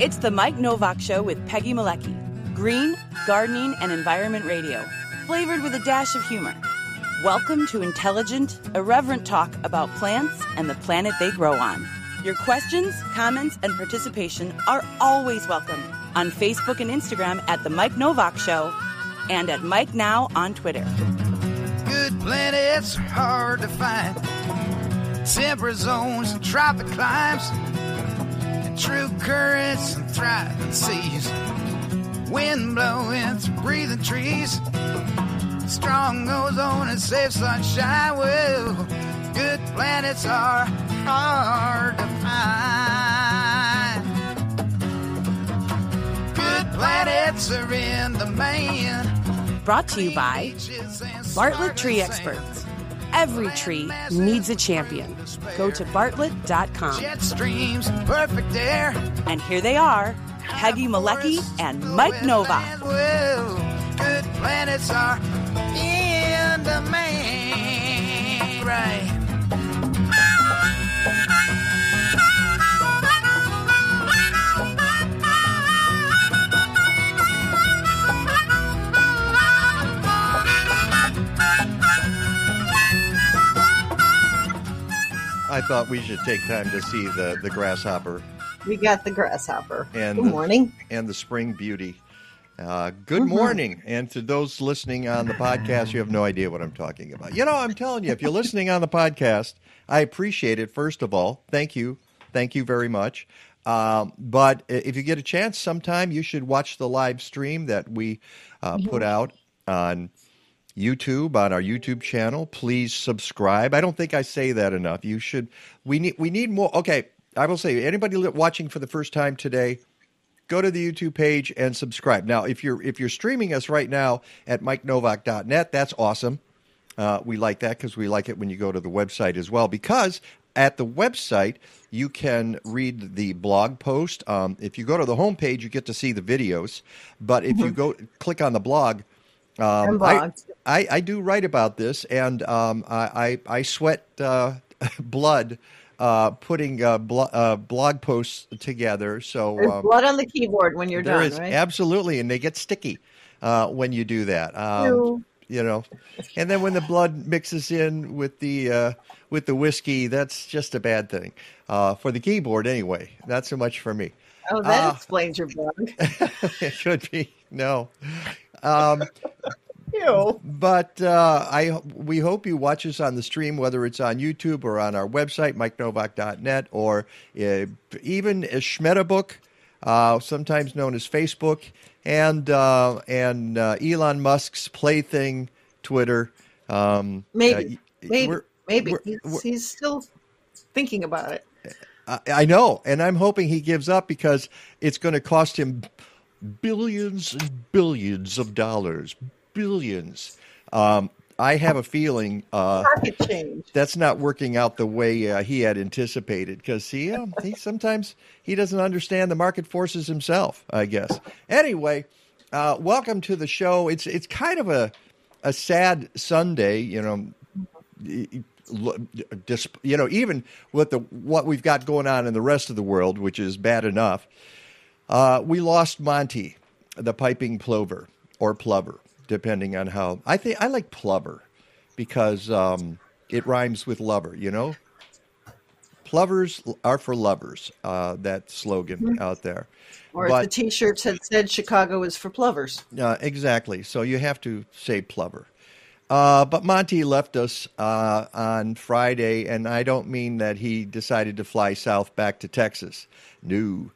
It's the Mike Novak Show with Peggy Malecki. Green, gardening, and environment radio, flavored with a dash of humor. Welcome to intelligent, irreverent talk about plants and the planet they grow on. Your questions, comments, and participation are always welcome on Facebook and Instagram at The Mike Novak Show and at Mike Now on Twitter. Good planets are hard to find. Temperate zones and tropic climes. And true currents and thriving seas. Wind blowing through breathing trees. Strong ozone and safe sunshine. Well, good planets are hard to find. Good planets are in the main. Brought to you by Bartlett Tree Experts. Every tree needs a champion. Go to bartlett.com. Jet streams, perfect air. And here they are, Peggy Malecki and Mike Novak. Well, good planets are in the main. Right. I thought we should take time to see the grasshopper. We got the grasshopper. And good morning. And the spring beauty. Good morning. And to those listening on the podcast, you have no idea what I'm talking about. You know, I'm telling you, if you're listening on the podcast, I appreciate it, first of all. Thank you. Thank you very much. But if you get a chance sometime, you should watch the live stream that we put out on YouTube, on our YouTube channel. Please subscribe. I don't think I say that enough. You should. We need more. Okay, I will say, anybody watching for the first time today, go to the YouTube page and subscribe. Now, if you're streaming us right now at mikenovak.net, that's awesome. We like that because we like it when you go to the website as well, because at the website you can read the blog post. If you go to the homepage, you get to see the videos. But if you go click on the blog, I do write about this, and I sweat blood putting blog posts together. So there's blood on the keyboard when you're done, right? Absolutely, and they get sticky when you do that. You know, and then when the blood mixes in with the whiskey, that's just a bad thing for the keyboard anyway. Not so much for me. Oh, that explains your blog. It should be no. But we hope you watch us on the stream, whether it's on YouTube or on our website, mikenovak.net, or even a Schmetabook, sometimes known as Facebook, and Elon Musk's plaything, Twitter. Maybe. He's still thinking about it. I know, and I'm hoping he gives up because it's going to cost him billions and billions of dollars. Billions. I have a feeling that's not working out the way he had anticipated, because he sometimes he doesn't understand the market forces himself, I guess. Anyway, welcome to the show. It's kind of a sad Sunday, you know. You know, even with what we've got going on in the rest of the world, which is bad enough. We lost Monty, the piping plover, or plover, depending on how. I like plover because it rhymes with lover, you know? Plovers are for lovers, that slogan out there. Or if the T-shirts had said Chicago is for plovers. Exactly. So you have to say plover. But Monty left us on Friday, and I don't mean that he decided to fly south back to Texas. No.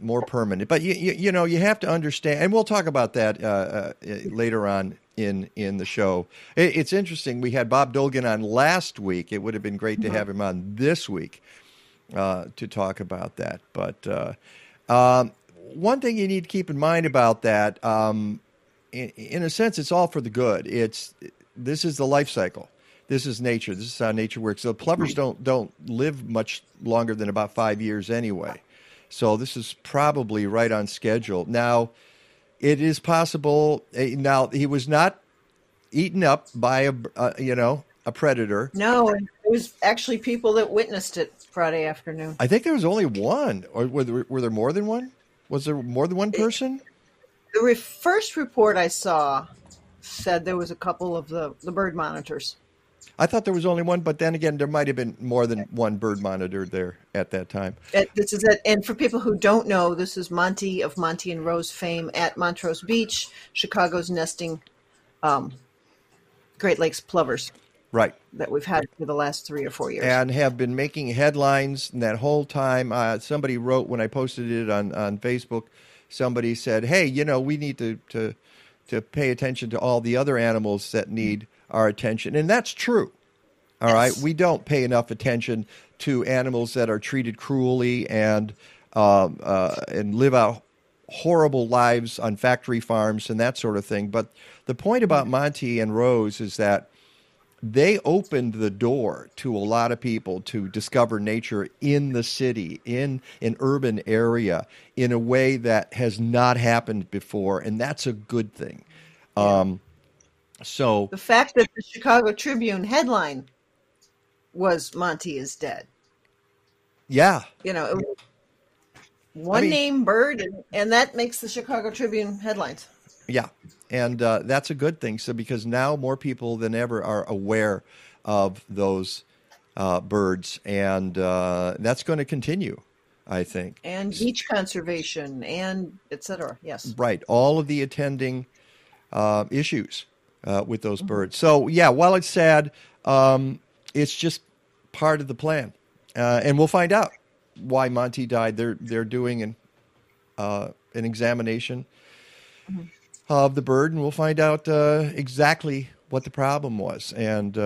More permanent, but you know, you have to understand, and we'll talk about that later on in the show. It's interesting. We had Bob Dolgan on last week. It would have been great to have him on this week to talk about that. But one thing you need to keep in mind about that, in a sense, it's all for the good. This is the life cycle. This is nature. This is how nature works. The plovers don't live much longer than about 5 years anyway. So this is probably right on schedule. Now, it is possible. Now, he was not eaten up by a predator. No, it was actually people that witnessed it Friday afternoon. I think there was only one. Or were there more than one? Was there more than one person? The first report I saw said there was a couple of the bird monitors. I thought there was only one, but then again, there might have been more than one bird monitor there at that time. This is it. And for people who don't know, this is Monty of Monty and Rose fame at Montrose Beach, Chicago's nesting Great Lakes plovers. Right. That we've had for the last 3 or 4 years. And have been making headlines that whole time. Somebody wrote, when I posted it on Facebook, somebody said, hey, you know, we need to pay attention to all the other animals that need our attention. And that's true. All yes. right. We don't pay enough attention to animals that are treated cruelly and live out horrible lives on factory farms and that sort of thing. But the point about Monty and Rose is that they opened the door to a lot of people to discover nature in the city, in an urban area, in a way that has not happened before, and that's a good thing. Yeah. So the fact that the Chicago Tribune headline was "Monty is dead," yeah, you know, it was one name bird, and that makes the Chicago Tribune headlines. Yeah. And that's a good thing. So because now more people than ever are aware of those birds, and that's going to continue, I think. And beach conservation and et cetera. Yes. Right. All of the attending issues with those mm-hmm. birds. So, yeah, while it's sad, it's just part of the plan. And we'll find out why Monty died. They're doing an examination mm-hmm. of the bird, and we'll find out exactly what the problem was. And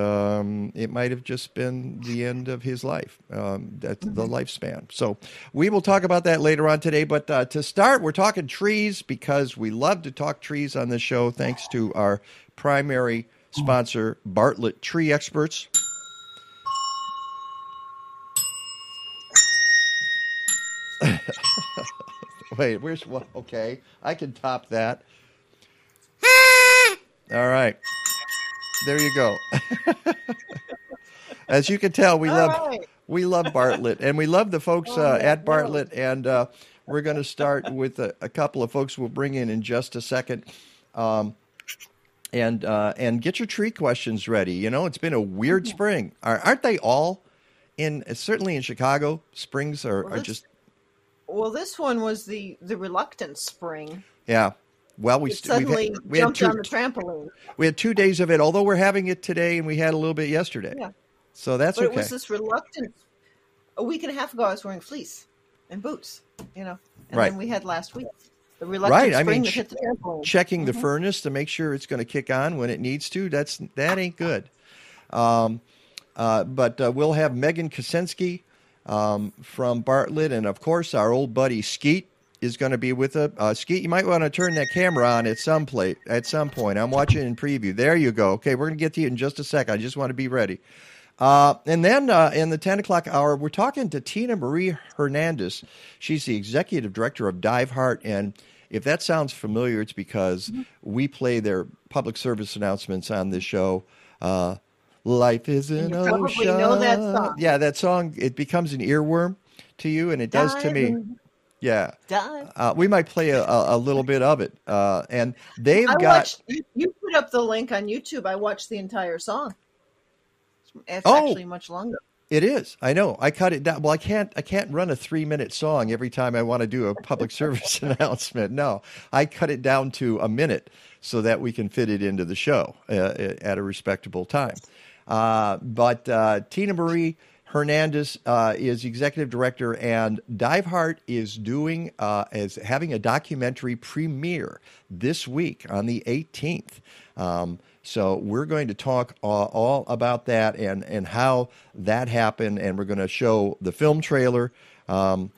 it might have just been the end of his life, the lifespan. So we will talk about that later on today. But to start, we're talking trees because we love to talk trees on this show, thanks to our primary sponsor, Bartlett Tree Experts. Wait, where's what? Okay, I can top that. All right. There you go. As you can tell, we love Bartlett, and we love the folks at Bartlett, and we're going to start with a couple of folks we'll bring in just a second. And get your tree questions ready. You know, it's been a weird spring. Aren't they all? Certainly in Chicago, springs are just... Well, this one was the reluctant spring. Yeah. Well, we had on the trampoline. We had 2 days of it, although we're having it today, and we had a little bit yesterday. Yeah. So that's okay. But it was this reluctant. A week and a half ago, I was wearing fleece and boots, you know. And then we had last week the reluctant spring that hit the trampoline. Checking the furnace to make sure it's going to kick on when it needs to. That ain't good. But we'll have Megan Kacenski from Bartlett, and of course our old buddy Skeet is going to be with us. Skeet, you might want to turn that camera on at some point. I'm watching in preview. There you go. Okay, we're going to get to you in just a second. I just want to be ready. And then in the 10 o'clock hour, we're talking to Tina Marie Hernandez. She's the executive director of Dive Heart. And if that sounds familiar, it's because we play their public service announcements on this show. Life is an ocean. You probably know that song. Yeah, that song, it becomes an earworm to you, and it does to me. Yeah, we might play a little bit of it, and they've you put up the link on YouTube. I watched the entire song. It's actually much longer. It is. I know. I cut it down. Well, I can't run a 3-minute song every time I want to do a public service announcement. No, I cut it down to a minute so that we can fit it into the show at a respectable time. But Tina Marie Hernandez is executive director, and Dive Heart is having a documentary premiere this week on the 18th. So we're going to talk all about that and how that happened, and we're going to show the film trailer. And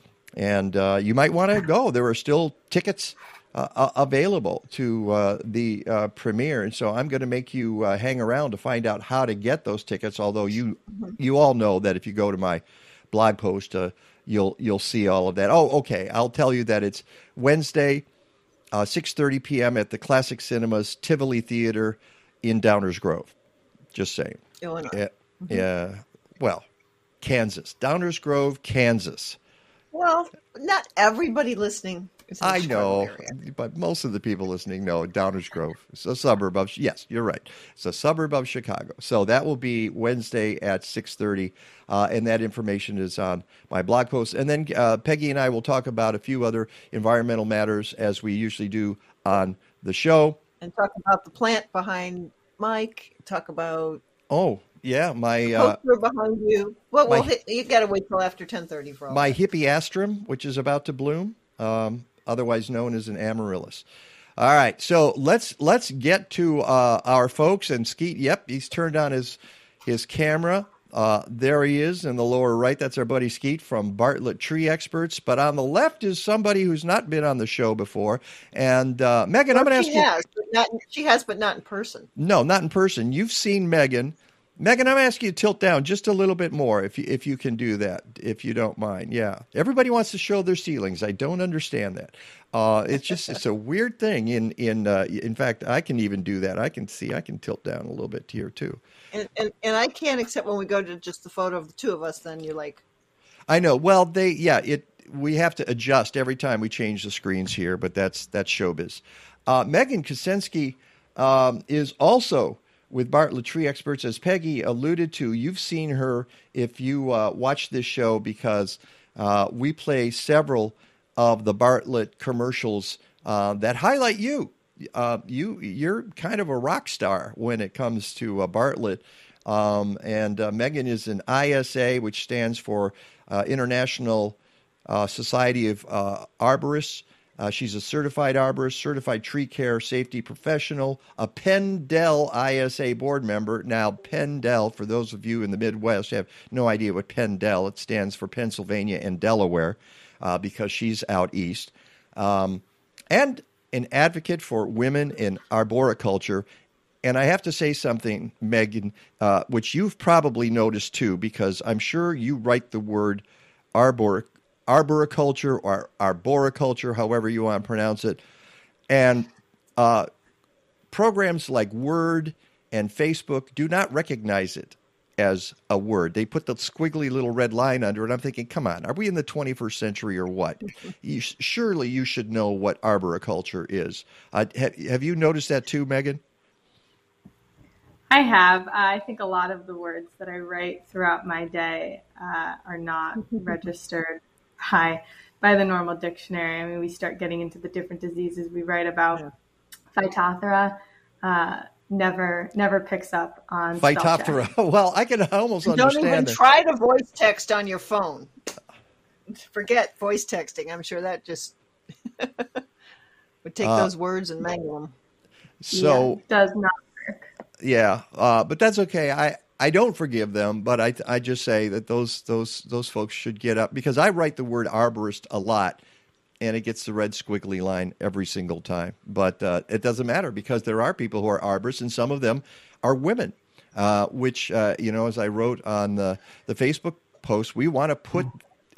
you might want to go. There are still tickets available to the premiere, and so I'm going to make you hang around to find out how to get those tickets, although you all know that if you go to my blog post you'll see all of that. I'll tell you that it's Wednesday 6:30 p.m. at the Classic Cinemas Tivoli Theater in Downers Grove, just saying. Illinois. Yeah, well, Kansas, Downers Grove, Kansas. Well, not everybody listening is in the Chicago area. But most of the people listening know Downers Grove. It's a suburb of, yes, you're right. It's a suburb of Chicago. So that will be Wednesday at 6:30, and that information is on my blog post. And then Peggy and I will talk about a few other environmental matters as we usually do on the show. And talk about the plant behind Mike, talk about... Oh, yeah, my behind you. Well, you got to wait till after 10:30 for all my hippeastrum, which is about to bloom, otherwise known as an amaryllis. All right, so let's get to our folks and Skeet. Yep, he's turned on his camera. There he is in the lower right. That's our buddy Skeet from Bartlett Tree Experts. But on the left is somebody who's not been on the show before. And Megan, well, I'm going to ask you. She has, but not in person. No, not in person. You've seen Megan. Megan, I'm going to ask you to tilt down just a little bit more if you can do that, if you don't mind. Yeah. Everybody wants to show their ceilings. I don't understand that. It's just it's a weird thing. In fact, I can even do that. I can tilt down a little bit here too. And I can't, except when we go to just the photo of the two of us, then you're like, I know. Well, we have to adjust every time we change the screens here, but that's showbiz. Megan Kacenski is also with Bartlett Tree Experts, as Peggy alluded to. You've seen her if you watch this show because we play several of the Bartlett commercials that highlight you. You're kind of a rock star when it comes to Bartlett. And Megan is an ISA, which stands for International Society of Arborists. She's a certified arborist, certified tree care safety professional, a PennDell ISA board member. Now, PennDell, for those of you in the Midwest, have no idea what PennDell, it stands for Pennsylvania and Delaware, because she's out east. And an advocate for women in arboriculture. And I have to say something, Megan, which you've probably noticed too, because I'm sure you write the word arboriculture or arboriculture, however you want to pronounce it. And programs like Word and Facebook do not recognize it as a word. They put the squiggly little red line under it. I'm thinking, come on, are we in the 21st century or what? Surely you should know what arboriculture is. Have you noticed that too, Megan? I have. I think a lot of the words that I write throughout my day are not registered by the normal dictionary. I mean, we start getting into the different diseases we write about. Yeah. Phytophthora never picks up on phytophthora. Well, I can almost understand. Don't even try to voice text on your phone. Forget voice texting. I'm sure that just would take those words and mangle them. So yeah, it does not work. Yeah, but that's okay. I don't forgive them, but I just say that those folks should get up, because I write the word arborist a lot, and it gets the red squiggly line every single time. But it doesn't matter, because there are people who are arborists, and some of them are women, which, as I wrote on the Facebook post, we want to put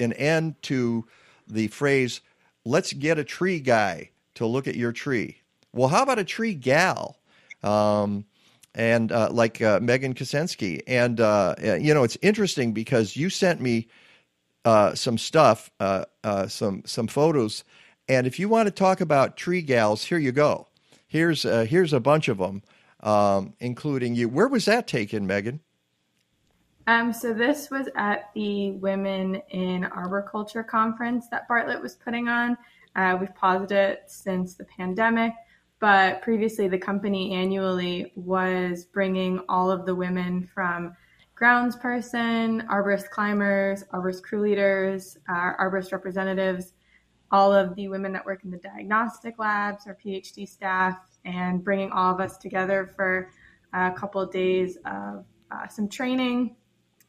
an end to the phrase, let's get a tree guy to look at your tree. Well, how about a tree gal? And like Megan Kacenski. And, it's interesting because you sent me some stuff, some photos. And if you want to talk about tree gals, here you go. Here's a bunch of them, including you. Where was that taken, Megan? So this was at the Women in Arboriculture Conference that Bartlett was putting on. We've paused it since the pandemic. But previously, the company annually was bringing all of the women from grounds person, arborist climbers, arborist crew leaders, arborist representatives, all of the women that work in the diagnostic labs, our PhD staff, and bringing all of us together for a couple of days of some training,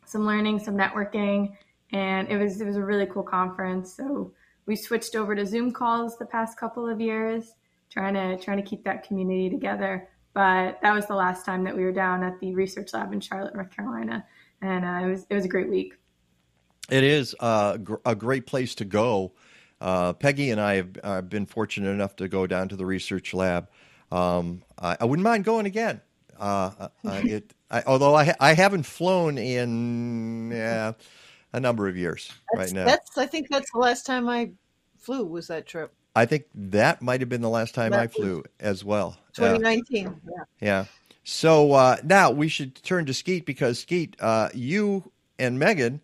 some learning, some networking. And it was a really cool conference. So we switched over to Zoom calls the past couple of years, trying to keep that community together. But that was the last time that we were down at the research lab in Charlotte, North Carolina. And it was a great week. It is a great place to go. Peggy and I have been fortunate enough to go down to the research lab. I wouldn't mind going again. Although I haven't flown in a number of years right now. I think that's the last time I flew was that trip. I think that might have been the last time I flew as well. 2019. Yeah. So now we should turn to Skeet, because Skeet, you and Megan,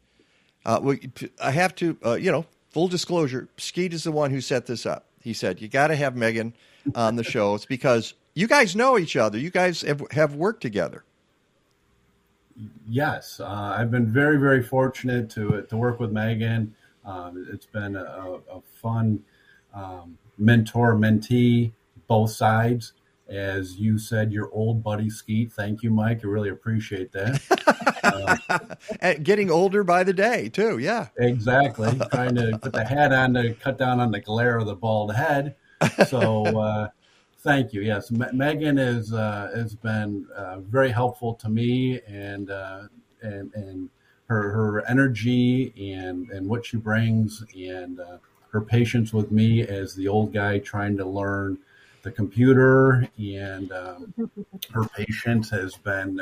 I have to, full disclosure, Skeet is the one who set this up. He said, you got to have Megan on the show. It's because you guys know each other. You guys have worked together. Yes. I've been very, very fortunate to work with Megan. It's been a fun mentor, mentee, both sides. As you said, your old buddy Skeet. Thank you, Mike. I really appreciate that. Getting older by the day, too. Yeah, exactly. Trying to put the hat on to cut down on the glare of the bald head. So, thank you. Yes, Megan has been very helpful to me, and her energy and what she brings, and her patience with me as the old guy trying to learn the computer, and her patience has been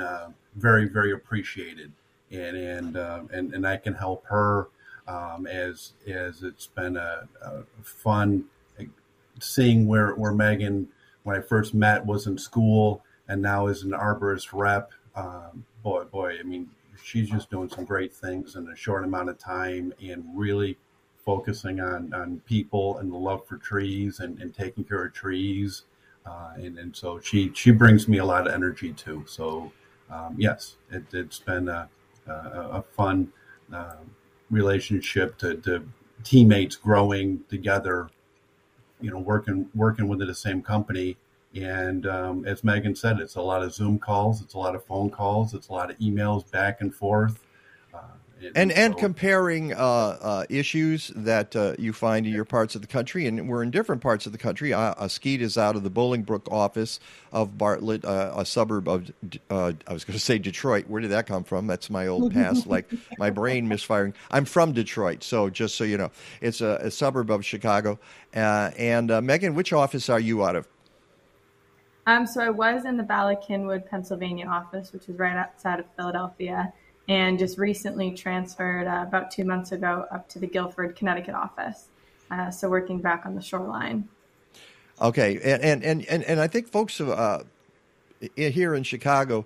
very, very appreciated, and I can help her as it's been a fun seeing where Megan, when I first met, was in school and now is an arborist rep. Boy, I mean, she's just doing some great things in a short amount of time, and really focusing on people and the love for trees and taking care of trees. And so she brings me a lot of energy too. So yes, it's been a fun relationship to teammates growing together, working within the same company. And as Megan said, it's a lot of Zoom calls. It's a lot of phone calls. It's a lot of emails back and forth. And comparing issues that you find in your parts of the country, and we're in different parts of the country. Skeet is out of the Bolingbrook office of Bartlett, a suburb of, I was going to say Detroit. Where did that come from? That's my old past, like my brain misfiring. I'm from Detroit, so just so you know, it's a suburb of Chicago. And Megan, which office are you out of? So I was in the Bala Cynwyd, Pennsylvania office, which is right outside of Philadelphia, and just recently transferred about 2 months ago up to the Guilford, Connecticut office. So working back on the shoreline. Okay. And I think folks here in Chicago,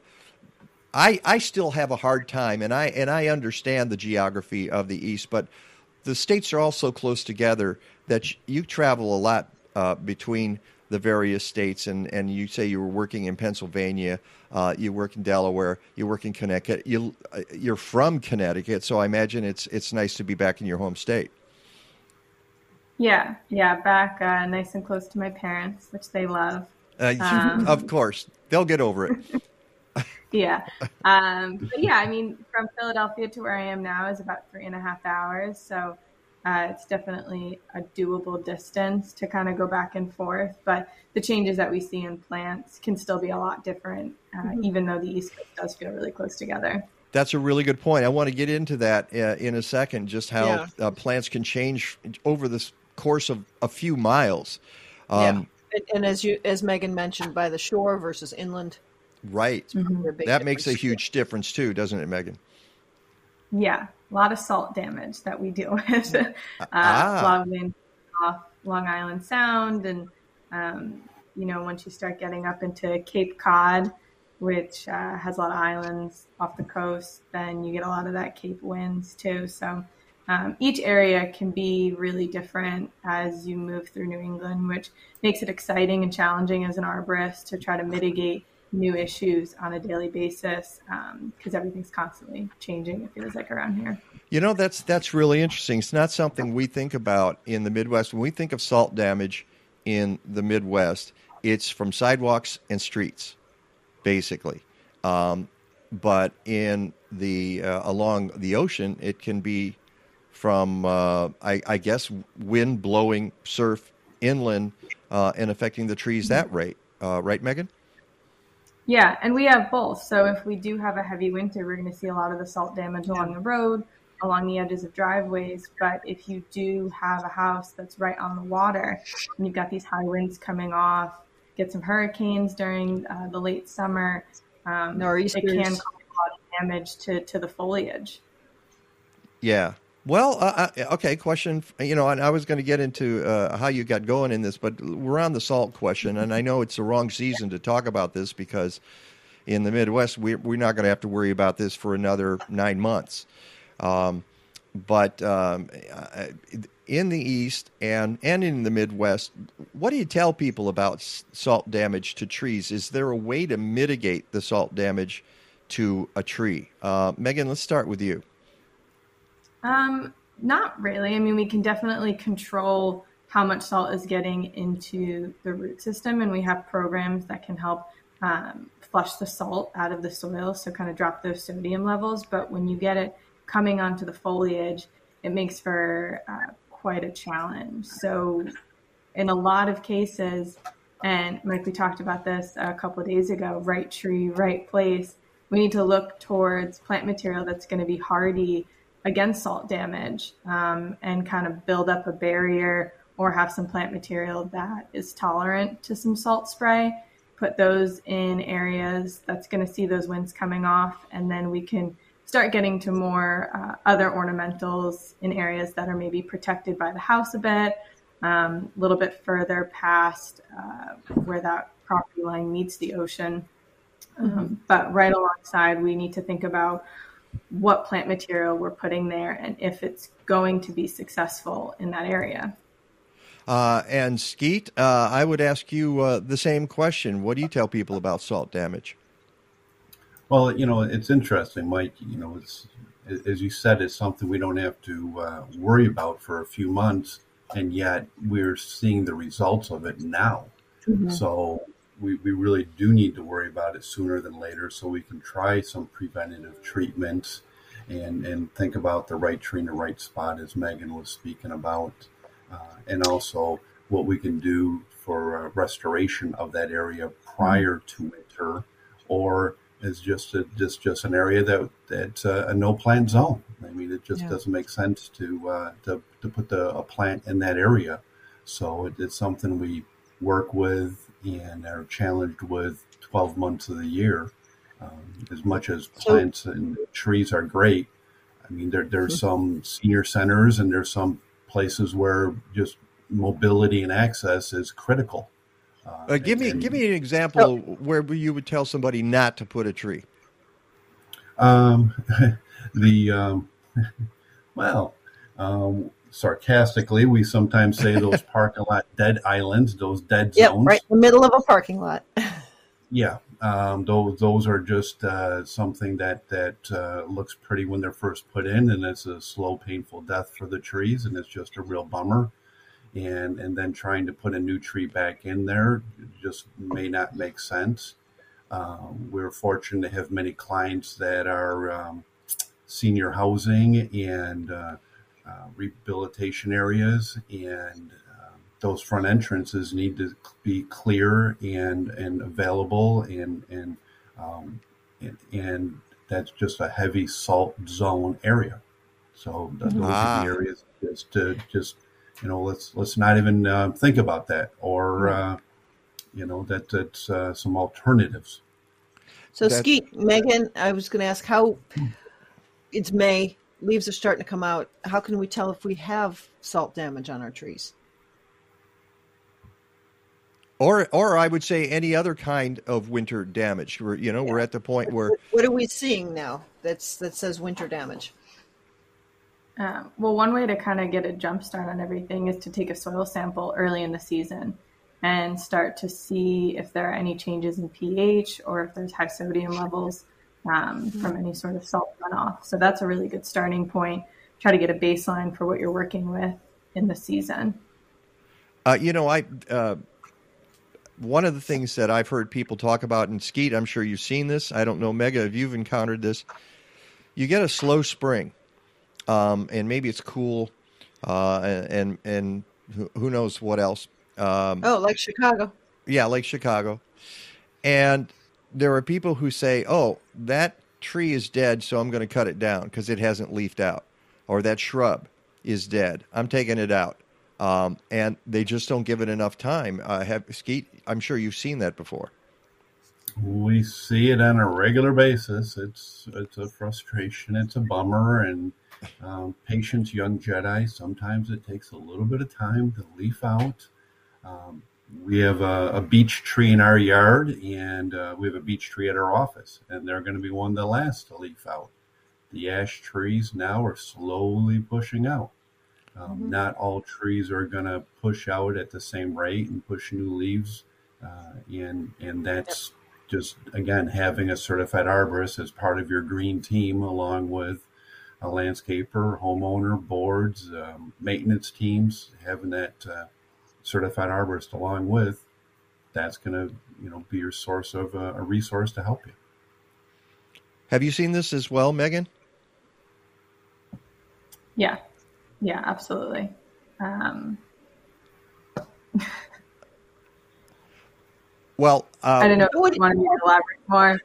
I still have a hard time, and I understand the geography of the East, but the states are all so close together that you travel a lot between the various states, and you say you were working in Pennsylvania, you work in Delaware, you work in Connecticut, you're from Connecticut, so I imagine it's nice to be back in your home state. Yeah, back nice and close to my parents, which they love. Of course, they'll get over it. Yeah. I mean, from Philadelphia to where I am now is about 3.5 hours, so it's definitely a doable distance to kind of go back and forth, but the changes that we see in plants can still be a lot different, even though the East Coast does feel really close together. That's a really good point. I want to get into that in a second, just how plants can change over the course of a few miles. And as Megan mentioned, by the shore versus inland. Right. That makes a huge difference too, doesn't it, Megan? Yeah. A lot of salt damage that we deal with. Off Long Island Sound, and once you start getting up into Cape Cod, which has a lot of islands off the coast, then you get a lot of that Cape winds too. So each area can be really different as you move through New England, which makes it exciting and challenging as an arborist to try to mitigate new issues on a daily basis, because everything's constantly changing, it feels like, around here. That's really interesting. It's not something we think about in the Midwest. When we think of salt damage in the Midwest, it's from sidewalks and streets, basically. But in the along the ocean, it can be from, I guess, wind blowing surf inland and affecting the trees that rate. Right, Megan? Yeah, and we have both. So if we do have a heavy winter, we're going to see a lot of the salt damage along the road, along the edges of driveways. But if you do have a house that's right on the water and you've got these high winds coming off, get some hurricanes during the late summer, It can cause a lot of damage to the foliage. Yeah. Well, okay. Question. And I was going to get into how you got going in this, but we're on the salt question, and I know it's the wrong season to talk about this because in the Midwest we're not going to have to worry about this for another 9 months. But in the East and in the Midwest, what do you tell people about salt damage to trees? Is there a way to mitigate the salt damage to a tree? Megan, let's start with you. Not really. I mean, we can definitely control how much salt is getting into the root system, and we have programs that can help flush the salt out of the soil, so kind of drop those sodium levels. But when you get it coming onto the foliage, it makes for quite a challenge. So in a lot of cases, and Mike, we talked about this a couple of days ago, right tree, right place, we need to look towards plant material that's going to be hardy against salt damage, and kind of build up a barrier or have some plant material that is tolerant to some salt spray, put those in areas that's going to see those winds coming off. And then we can start getting to more other ornamentals in areas that are maybe protected by the house a bit, a little bit further past where that property line meets the ocean. But right alongside, we need to think about what plant material we're putting there and if it's going to be successful in that area. And Skeet, I would ask you the same question. What do you tell people about salt damage? Well, it's interesting, Mike. It's, as you said, it's something we don't have to worry about for a few months, and yet we're seeing the results of it now. Mm-hmm. So we really do need to worry about it sooner than later, so we can try some preventative treatments and think about the right tree in the right spot, as Megan was speaking about, and also what we can do for restoration of that area prior to winter, or is just an area that's a no-plant zone. I mean, it just doesn't make sense to put a plant in that area. So it's something we work with and are challenged with 12 months of the year. As much as plants and trees are great, I mean, there's some senior centers and there's some places where just mobility and access is critical. Give me an example where you would tell somebody not to put a tree. Sarcastically, we sometimes say those parking lot dead islands, those dead zones. Right in the middle of a parking lot. Yeah, those are just something that looks pretty when they're first put in, and it's a slow, painful death for the trees, and it's just a real bummer. And then trying to put a new tree back in there just may not make sense. We're fortunate to have many clients that are senior housing and rehabilitation areas, and those front entrances need to be clear and available, and that's just a heavy salt zone area. So those are the areas let's not even think about that, or that's some alternatives. So Skeet, Megan, I was going to ask how it's May. Leaves are starting to come out. How can we tell if we have salt damage on our trees? Or I would say any other kind of winter damage. We're at the point where. What are we seeing now that says winter damage? Well, one way to kind of get a jump start on everything is to take a soil sample early in the season and start to see if there are any changes in pH or if there's high sodium levels from any sort of salt runoff. So that's a really good starting point. Try to get a baseline for what you're working with in the season. One of the things that I've heard people talk about in Skeet, I'm sure you've seen this. I don't know, Mega, if you've encountered this. You get a slow spring, and maybe it's cool, and who knows what else. Like Chicago. Yeah, like Chicago. And there are people who say, oh, that tree is dead, so I'm going to cut it down because it hasn't leafed out. Or that shrub is dead, I'm taking it out. And they just don't give it enough time. Skeet, I'm sure you've seen that before. We see it on a regular basis. It's a frustration. It's a bummer. And patience, young Jedi. Sometimes it takes a little bit of time to leaf out. We have a beech tree in our yard, and we have a beech tree at our office, and they're going to be one of the last to leaf out. The ash trees now are slowly pushing out. Not all trees are going to push out at the same rate and push new leaves, and that's just, again, having a certified arborist as part of your green team, along with a landscaper, homeowner, boards, maintenance teams, having that certified arborist along with, that's going to, be your source of a resource to help you. Have you seen this as well, Megan? Yeah, absolutely. Well, I don't know if you want to elaborate more.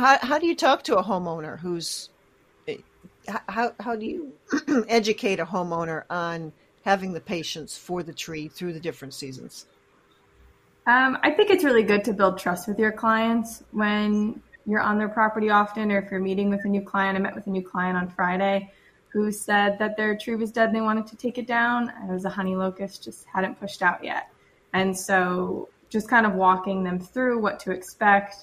How do you talk to a homeowner who's, how do you educate a homeowner on having the patience for the tree through the different seasons? I think it's really good to build trust with your clients when you're on their property often, or if you're meeting with a new client. I met with a new client on Friday who said that their tree was dead and they wanted to take it down. It was a honey locust, just hadn't pushed out yet. And so just kind of walking them through what to expect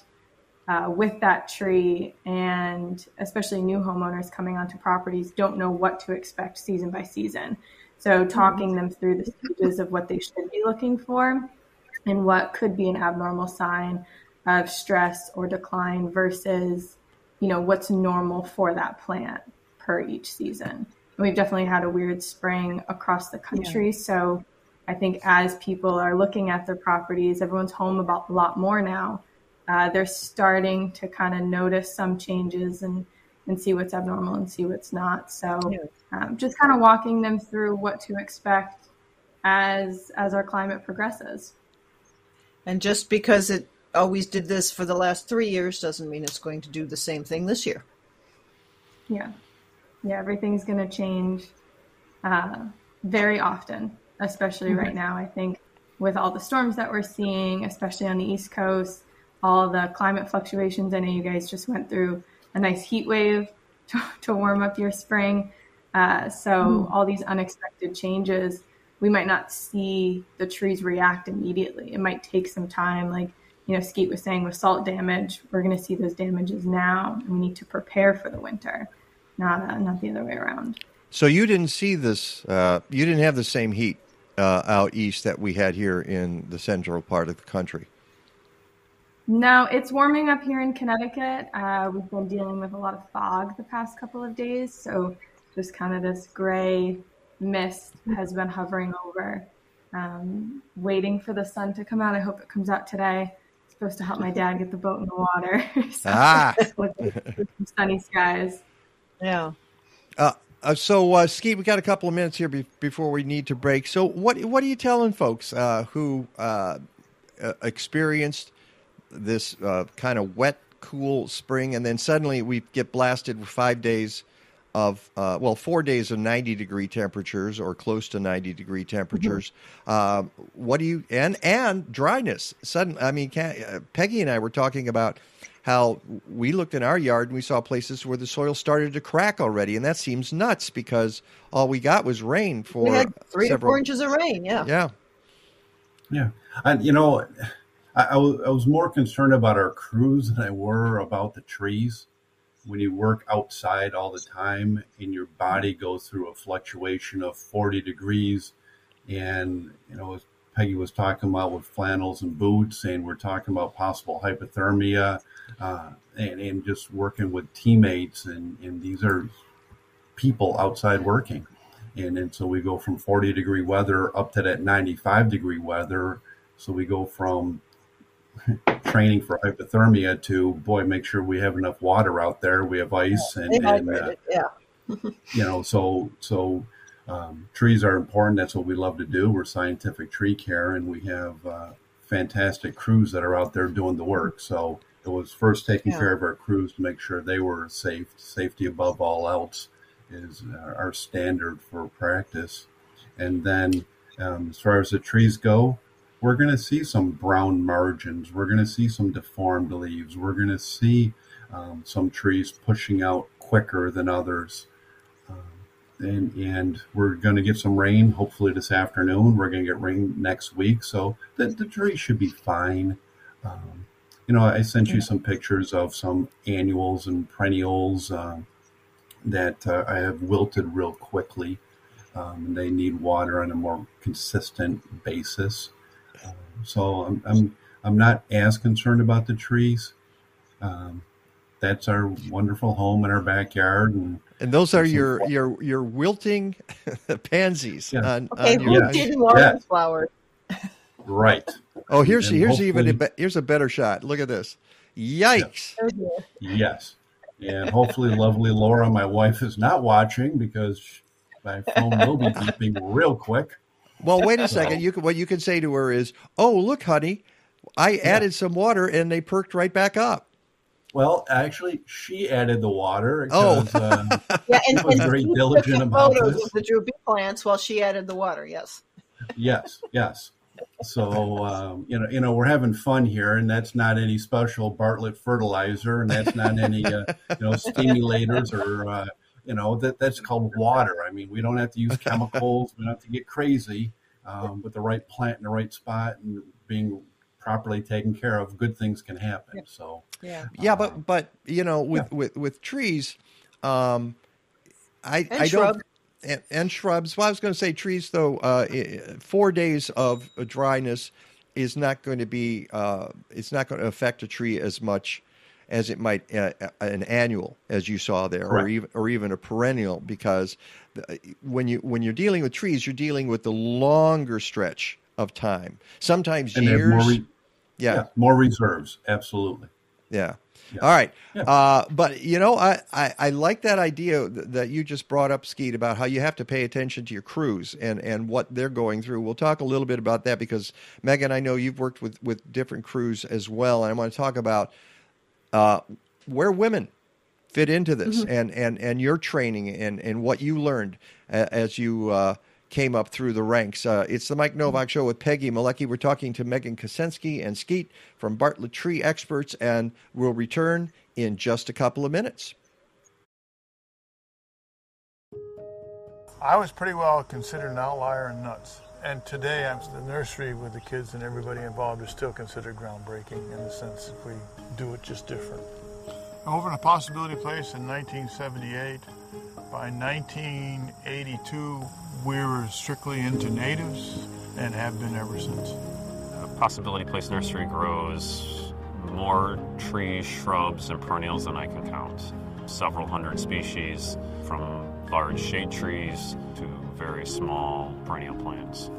with that tree, and especially new homeowners coming onto properties don't know what to expect season by season. So talking them through the stages of what they should be looking for and what could be an abnormal sign of stress or decline versus, what's normal for that plant per each season. And we've definitely had a weird spring across the country. Yeah. So I think as people are looking at their properties, everyone's home about a lot more now. They're starting to kind of notice some changes and see what's abnormal and see what's not. So just kind of walking them through what to expect as our climate progresses. And just because it always did this for the last 3 years doesn't mean it's going to do the same thing this year. Yeah, everything's going to change very often, especially right now. I think with all the storms that we're seeing, especially on the East Coast, all the climate fluctuations. I know you guys just went through a nice heat wave to warm up your spring. All these unexpected changes, we might not see the trees react immediately. It might take some time. Like, Skeet was saying with salt damage, we're going to see those damages now, and we need to prepare for the winter, not the other way around. So you didn't see this, you didn't have the same heat out east that we had here in the central part of the country. No, it's warming up here in Connecticut. We've been dealing with a lot of fog the past couple of days. So just kind of this gray mist has been hovering over, waiting for the sun to come out. I hope it comes out today. It's supposed to help my dad get the boat in the water. With sunny skies. Yeah. So, Skeet, we got a couple of minutes here before we need to break. So what are you telling folks who experienced this kind of wet, cool spring, and then suddenly we get blasted with 5 days of 4 days of 90-degree temperatures or close to 90-degree temperatures? What do you and dryness? Peggy and I were talking about how we looked in our yard and we saw places where the soil started to crack already, and that seems nuts because all we got was rain for we had 3 or 4 inches of rain. Yeah, and I was more concerned about our crews than I were about the trees. When you work outside all the time and your body goes through a fluctuation of 40 degrees, and, as Peggy was talking about with flannels and boots, and we're talking about possible hypothermia and just working with teammates, and these are people outside working. And so we go from 40-degree weather up to that 95-degree weather. So we go from training for hypothermia to, boy, make sure we have enough water out there. We have ice, trees are important. That's what we love to do. We're scientific tree care, and we have fantastic crews that are out there doing the work. So it was first taking care of our crews to make sure they were safe. Safety above all else is our standard for practice. And then as far as the trees go, we're going to see some brown margins. We're going to see some deformed leaves. We're going to see some trees pushing out quicker than others. And we're going to get some rain, hopefully this afternoon. We're going to get rain next week. So the tree should be fine. You know, I sent you some pictures of some annuals and perennials that I have wilted real quickly. And they need water on a more consistent basis. So I'm not as concerned about the trees. That's our wonderful home in our backyard, and those are your wilting pansies. Yeah. Didn't love the flowers? Right. Oh, here's a better shot. Look at this. Yikes! Yeah. Yes, and hopefully, lovely Laura, my wife, is not watching because my phone will be beeping real quick. Well, wait a second. What you can say to her is, "Oh, look, honey, I added some water and they perked right back up." Well, actually, she added the water. Because, she was very diligent about photos of the droopy plants while she added the water. Yes. Yes. So you know, we're having fun here, and that's not any special Bartlett fertilizer, and that's not any stimulators or. That's called water. I mean, we don't have to use chemicals. We don't have to get crazy with the right plant in the right spot and being properly taken care of. Good things can happen. So, with trees, I shrubs. And shrubs. Well, I was going to say trees though. 4 days of dryness is not going to be. It's not going to affect a tree as much as it might an annual, as you saw there, right. or even a perennial, because when you're dealing with trees, you're dealing with the longer stretch of time, sometimes and years. More more reserves, absolutely. Yeah. Yeah. All right. Yeah. But, you know, I like that idea that you just brought up, Skeet, about how you have to pay attention to your crews and what they're going through. We'll talk a little bit about that because, Megan, I know you've worked with different crews as well, and I want to talk about where women fit into this and your training and what you learned as you came up through the ranks. It's the Mike Novak Show with Peggy Malecki. We're talking to Megan Kacenski and Skeet from Bartlett Tree Experts, and we'll return in just a couple of minutes. I was pretty well considered an outlier in nuts. And today, the nursery with the kids and everybody involved is still considered groundbreaking in the sense that we do it just different. Over in a possibility place in 1978, by 1982, we were strictly into natives and have been ever since. Possibility Place Nursery grows more trees, shrubs, and perennials than I can count. Several hundred species, from large shade trees to very small perennial plants.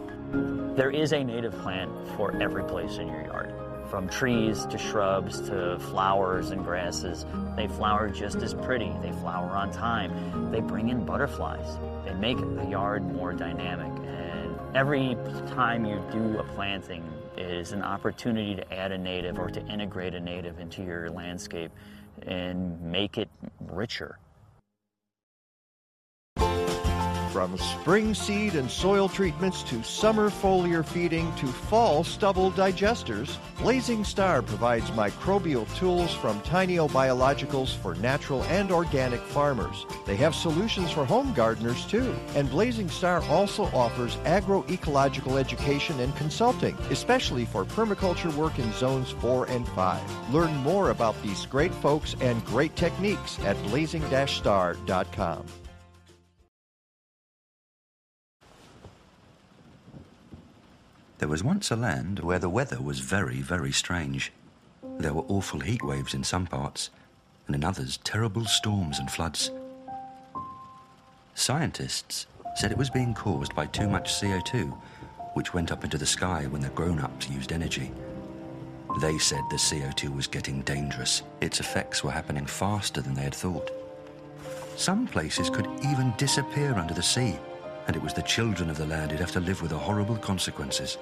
There is a native plant for every place in your yard, from trees to shrubs to flowers and grasses. They flower just as pretty. They flower on time. They bring in butterflies. They make the yard more dynamic. And every time you do a planting is an opportunity to add a native or to integrate a native into your landscape and make it richer. From spring seed and soil treatments to summer foliar feeding to fall stubble digesters, Blazing Star provides microbial tools from Tyneo Biologicals for natural and organic farmers. They have solutions for home gardeners too, and Blazing Star also offers agroecological education and consulting, especially for permaculture work in zones 4 and 5. Learn more about these great folks and great techniques at blazing-star.com. There was once a land where the weather was very, very strange. There were awful heat waves in some parts, and in others, terrible storms and floods. Scientists said it was being caused by too much CO2, which went up into the sky when the grown-ups used energy. They said the CO2 was getting dangerous. Its effects were happening faster than they had thought. Some places could even disappear under the sea, and it was the children of the land who'd have to live with the horrible consequences.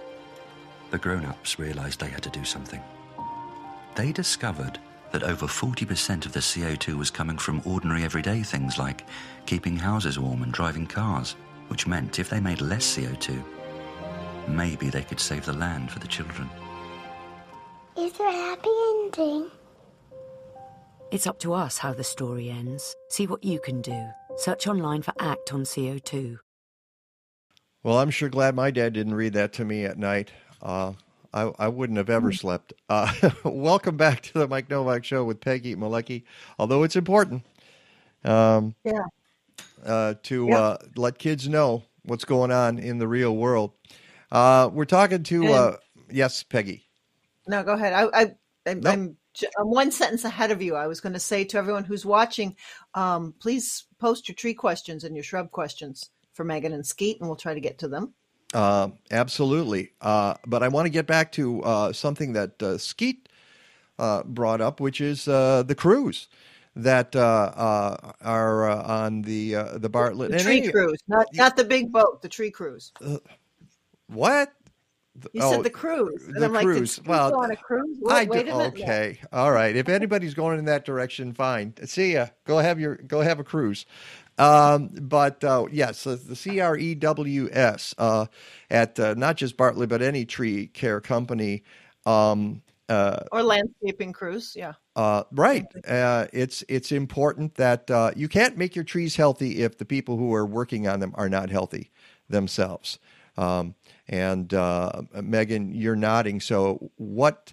The grown-ups realised they had to do something. They discovered that over 40% of the CO2 was coming from ordinary everyday things like keeping houses warm and driving cars, which meant if they made less CO2, Maybe they could save the land for the children. Is there a happy ending? It's up to us how the story ends. See what you can do. Search online for Act on CO2. Well, I'm sure glad my dad didn't read that to me at night. I wouldn't have ever slept. Welcome back to the Mike Novak Show with Peggy Malecki. Although it's important to let kids know what's going on in the real world. We're talking to... yes, Peggy. No, go ahead. I'm one sentence ahead of you. I was going to say to everyone who's watching, please post your tree questions and your shrub questions for Megan and Skeet, and we'll try to get to them. Absolutely. But I want to get back to something that Skeet brought up, which is the cruise that are on the Bartlett. The tree cruise, not the big boat, the tree cruise. What? You said the cruise. And I'm cruise. Like, well, go on a cruise? Wait a minute. Okay. All right. If anybody's going in that direction, fine. See ya. Go have a cruise. The CREWS at not just Bartlett, but any tree care company. Or landscaping cruise. Yeah. Right. It's important that you can't make your trees healthy if the people who are working on them are not healthy themselves. Megan, you're nodding. So what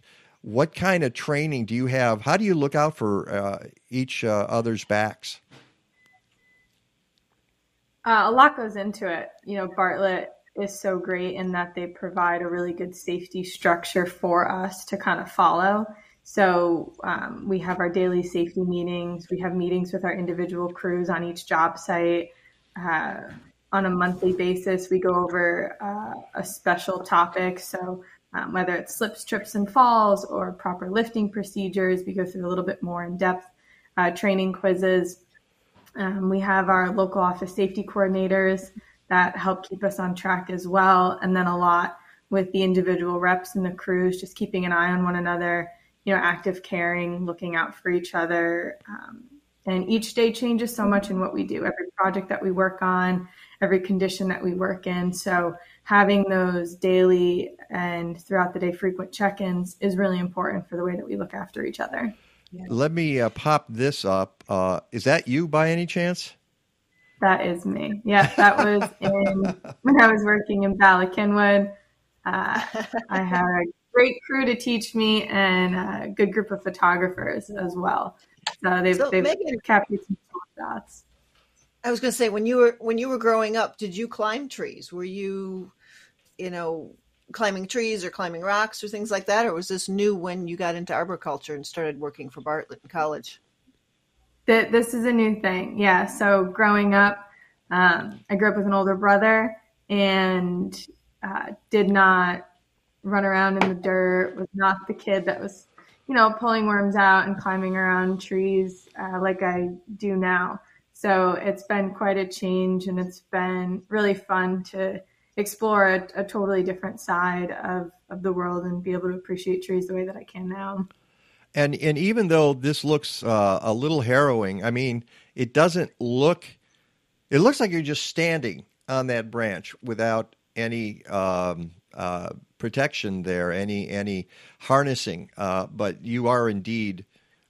kind of training do you have? How do you look out for each other's backs? A lot goes into it. You know, Bartlett is so great in that they provide a really good safety structure for us to kind of follow. So we have our daily safety meetings. We have meetings with our individual crews on each job site. On a monthly basis, we go over a special topic. So whether it's slips, trips, and falls or proper lifting procedures, we go through a little bit more in-depth training quizzes. We have our local office safety coordinators that help keep us on track as well. And then a lot with the individual reps and the crews, just keeping an eye on one another, you know, active caring, looking out for each other. And each day changes so much in what we do, every project that we work on, every condition that we work in. So having those daily and throughout the day frequent check-ins is really important for the way that we look after each other. Yeah. Let me pop this up. Is that you by any chance? That is me. Yeah, that was when I was working in Bala Cynwyd. I had a great crew to teach me and a good group of photographers as well. So they've captured some shots. I was going to say, when you were growing up, did you climb trees? Were you, climbing trees or climbing rocks or things like that? Or was this new when you got into arboriculture and started working for Bartlett in college? This is a new thing. Yeah. So growing up, I grew up with an older brother and did not run around in the dirt, was not the kid that was, pulling worms out and climbing around trees like I do now. So it's been quite a change, and it's been really fun to explore a totally different side of the world and be able to appreciate trees the way that I can now. And even though this looks a little harrowing, I mean, it looks like you're just standing on that branch without any protection there, any harnessing, but you are indeed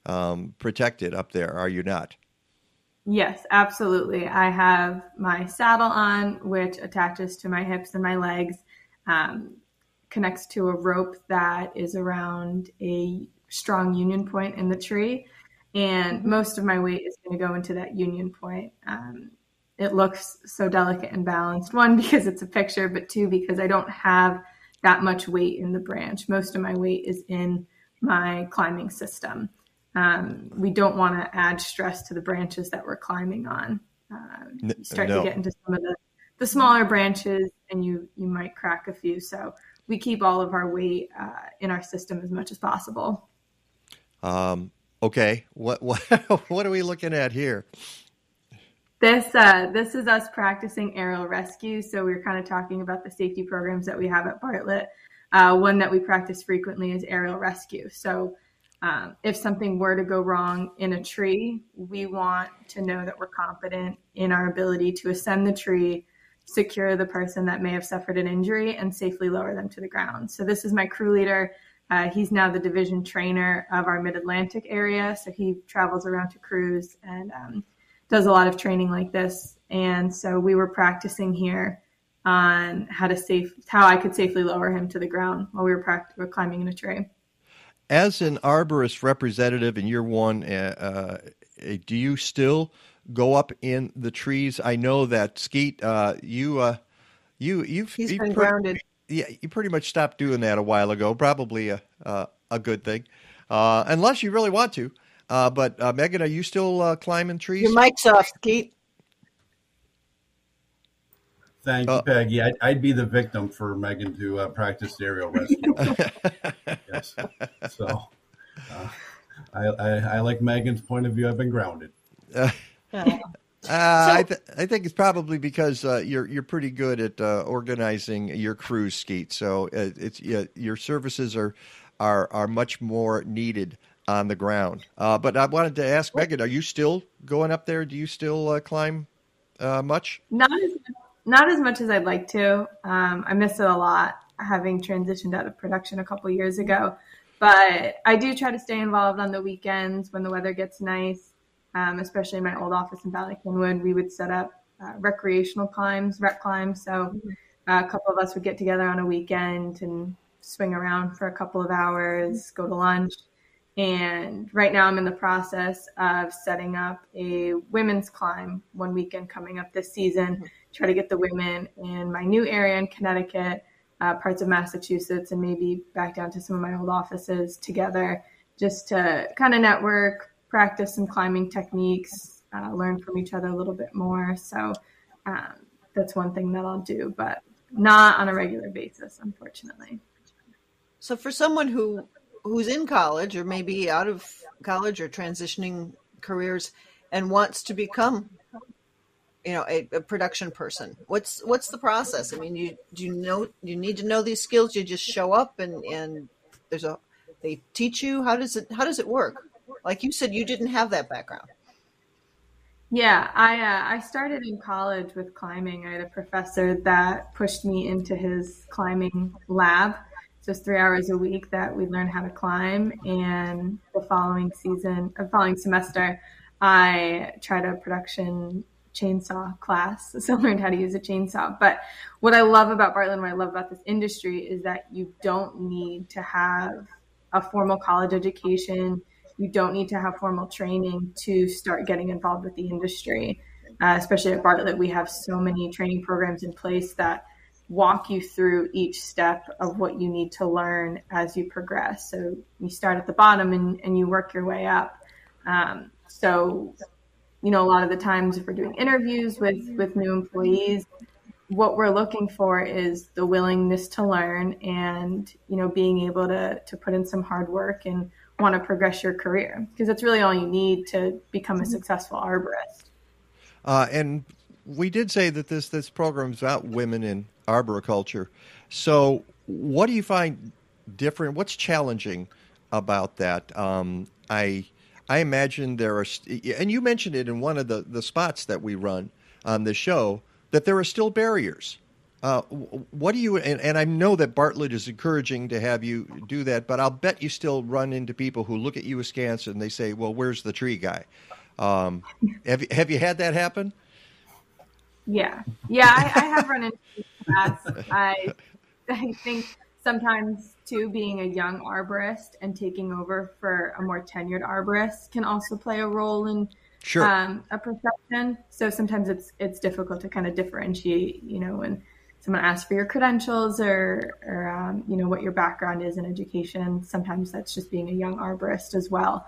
protected up there, are you not? Yes, absolutely. I have my saddle on, which attaches to my hips and my legs, connects to a rope that is around a strong union point in the tree. And most of my weight is going to go into that union point. It looks so delicate and balanced, one, because it's a picture, but two, because I don't have that much weight in the branch. Most of my weight is in my climbing system. We don't want to add stress to the branches that we're climbing on. You start to get into some of the smaller branches and you might crack a few. So we keep all of our weight in our system as much as possible. Okay. What are we looking at here? This is us practicing aerial rescue. So we were kind of talking about the safety programs that we have at Bartlett. One that we practice frequently is aerial rescue. So if something were to go wrong in a tree, we want to know that we're confident in our ability to ascend the tree, secure the person that may have suffered an injury and safely lower them to the ground. So this is my crew leader. He's now the division trainer of our Mid-Atlantic area. So he travels around to crews and does a lot of training like this. And so we were practicing here on how I could safely lower him to the ground while we were climbing in a tree. As an arborist representative in year one, do you still go up in the trees? I know that Skeet, you've been grounded. Yeah, you pretty much stopped doing that a while ago. Probably a good thing, unless you really want to. But Megan, are you still climbing trees? Your mic's off, Skeet. Thank you, Peggy. I'd be the victim for Megan to practice aerial rescue. Yes. So I like Megan's point of view. I've been grounded. I think it's probably because you're pretty good at organizing your crew, Skeet. So your services are much more needed on the ground. But I wanted to ask Megan, are you still going up there? Do you still climb much? Not as much as I'd like to. I miss it a lot, having transitioned out of production a couple years ago. But I do try to stay involved on the weekends when the weather gets nice, especially in my old office in Bala Cynwyd. We would set up recreational climbs, rec climbs. So a couple of us would get together on a weekend and swing around for a couple of hours, go to lunch. And right now I'm in the process of setting up a women's climb one weekend coming up this season, try to get the women in my new area in Connecticut, parts of Massachusetts, and maybe back down to some of my old offices together, just to kind of network, practice some climbing techniques, learn from each other a little bit more. So that's one thing that I'll do, but not on a regular basis, unfortunately. So for someone who's in college or maybe out of college or transitioning careers and wants to become, a production person, what's the process? I mean, you need to know these skills. You just show up and they teach you. How does it work? Like you said, you didn't have that background. Yeah. I started in college with climbing. I had a professor that pushed me into his climbing lab. Just 3 hours a week that we learn how to climb, and the following semester, I tried a production chainsaw class, so I learned how to use a chainsaw. But what I love about Bartlett and what I love about this industry is that you don't need to have a formal college education. You don't need to have formal training to start getting involved with the industry. Especially at Bartlett, we have so many training programs in place that walk you through each step of what you need to learn as you progress. So you start at the bottom and you work your way up. A lot of the times if we're doing interviews with new employees, what we're looking for is the willingness to learn and, being able to put in some hard work and want to progress your career, because that's really all you need to become a successful arborist. And we did say that this program's about women in arboriculture. So what do you find different? What's challenging about that? I imagine there are, and you mentioned it in one of the spots that we run on the show, that there are still barriers. What do you, and I know that Bartlett is encouraging to have you do that, but I'll bet you still run into people who look at you askance and they say, well, where's the tree guy? Have you had that happen? Yeah, I have run into that. I think sometimes, too, being a young arborist and taking over for a more tenured arborist can also play a role in a profession. So sometimes it's difficult to kind of differentiate, when someone asks for your credentials or what your background is in education. Sometimes that's just being a young arborist as well.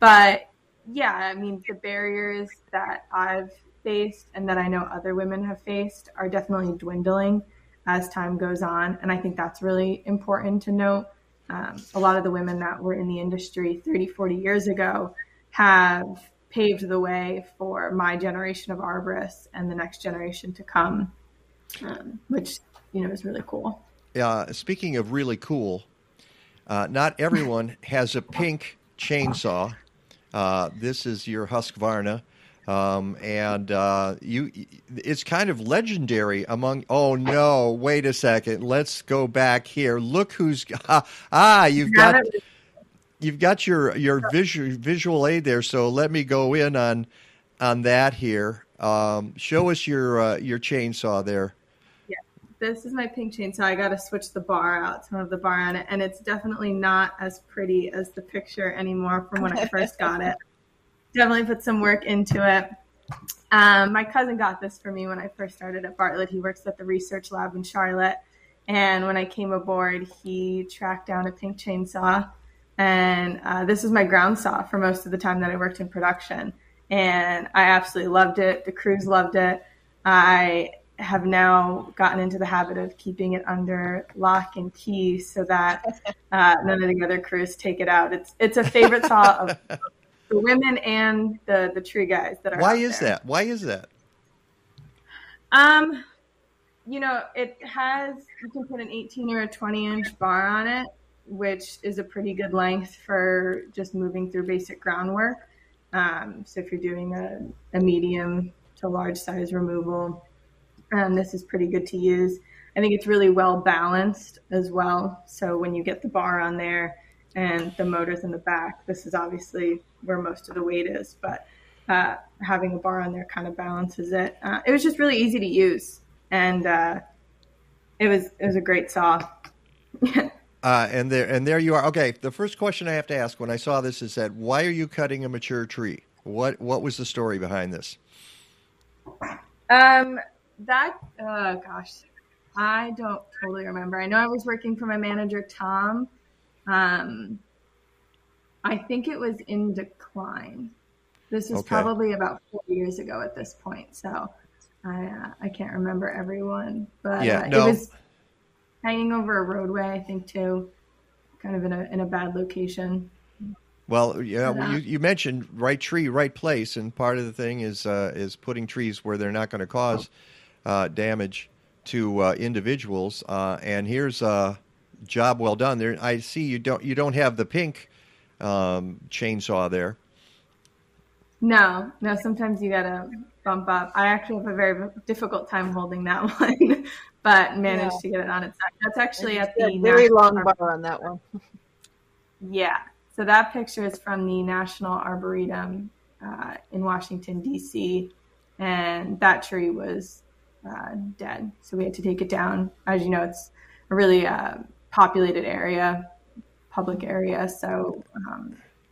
But, yeah, I mean, the barriers that I've faced and that I know other women have faced are definitely dwindling as time goes on. And I think that's really important to note. A lot of the women that were in the industry 30, 40 years ago have paved the way for my generation of arborists and the next generation to come, which, is really cool. Speaking of really cool, not everyone has a pink chainsaw. This is your Husqvarna. It's kind of legendary among. Oh no! Wait a second. Let's go back here. Look who's you've got your visual aid there. So let me go in on that here. Show us your chainsaw there. Yeah, this is my pink chainsaw. I got to switch the bar out, some of the bar on it, and it's definitely not as pretty as the picture anymore from when I first got it. Definitely put some work into it. My cousin got this for me when I first started at Bartlett. He works at the research lab in Charlotte. And when I came aboard, he tracked down a pink chainsaw. And this was my ground saw for most of the time that I worked in production. And I absolutely loved it. The crews loved it. I have now gotten into the habit of keeping it under lock and key so that none of the other crews take it out. It's a favorite saw of the women and the tree guys that are. Why is that? Why is that? You know, you can put an 18 or a 20-inch bar on it, which is a pretty good length for just moving through basic groundwork. So if you're doing a medium to large size removal, this is pretty good to use. I think it's really well balanced as well. So when you get the bar on there, and the motor's in the back, this is obviously where most of the weight is, but having a bar on there kind of balances it. It was just really easy to use, and it was a great saw. and there you are. Okay, the first question I have to ask when I saw this is that why are you cutting a mature tree? What was the story behind this? I don't totally remember. I know I was working for my manager Tom. I think it was in decline. This was probably about 4 years ago at this point. So I can't remember everyone, but it was hanging over a roadway, I think too, kind of in a bad location. Well, yeah, you mentioned right tree, right place. And part of the thing is putting trees where they're not going to cause, damage to, individuals. And here's, job well done there. I see you don't have the pink chainsaw there. No, sometimes you gotta bump up. I actually have a very difficult time holding that one, but managed to get it on its side. That's actually at the very long bar on that one. Yeah, so that picture is from the National Arboretum in Washington, D.C., and that tree was dead, so we had to take it down. As you know, it's a really populated area, public area. So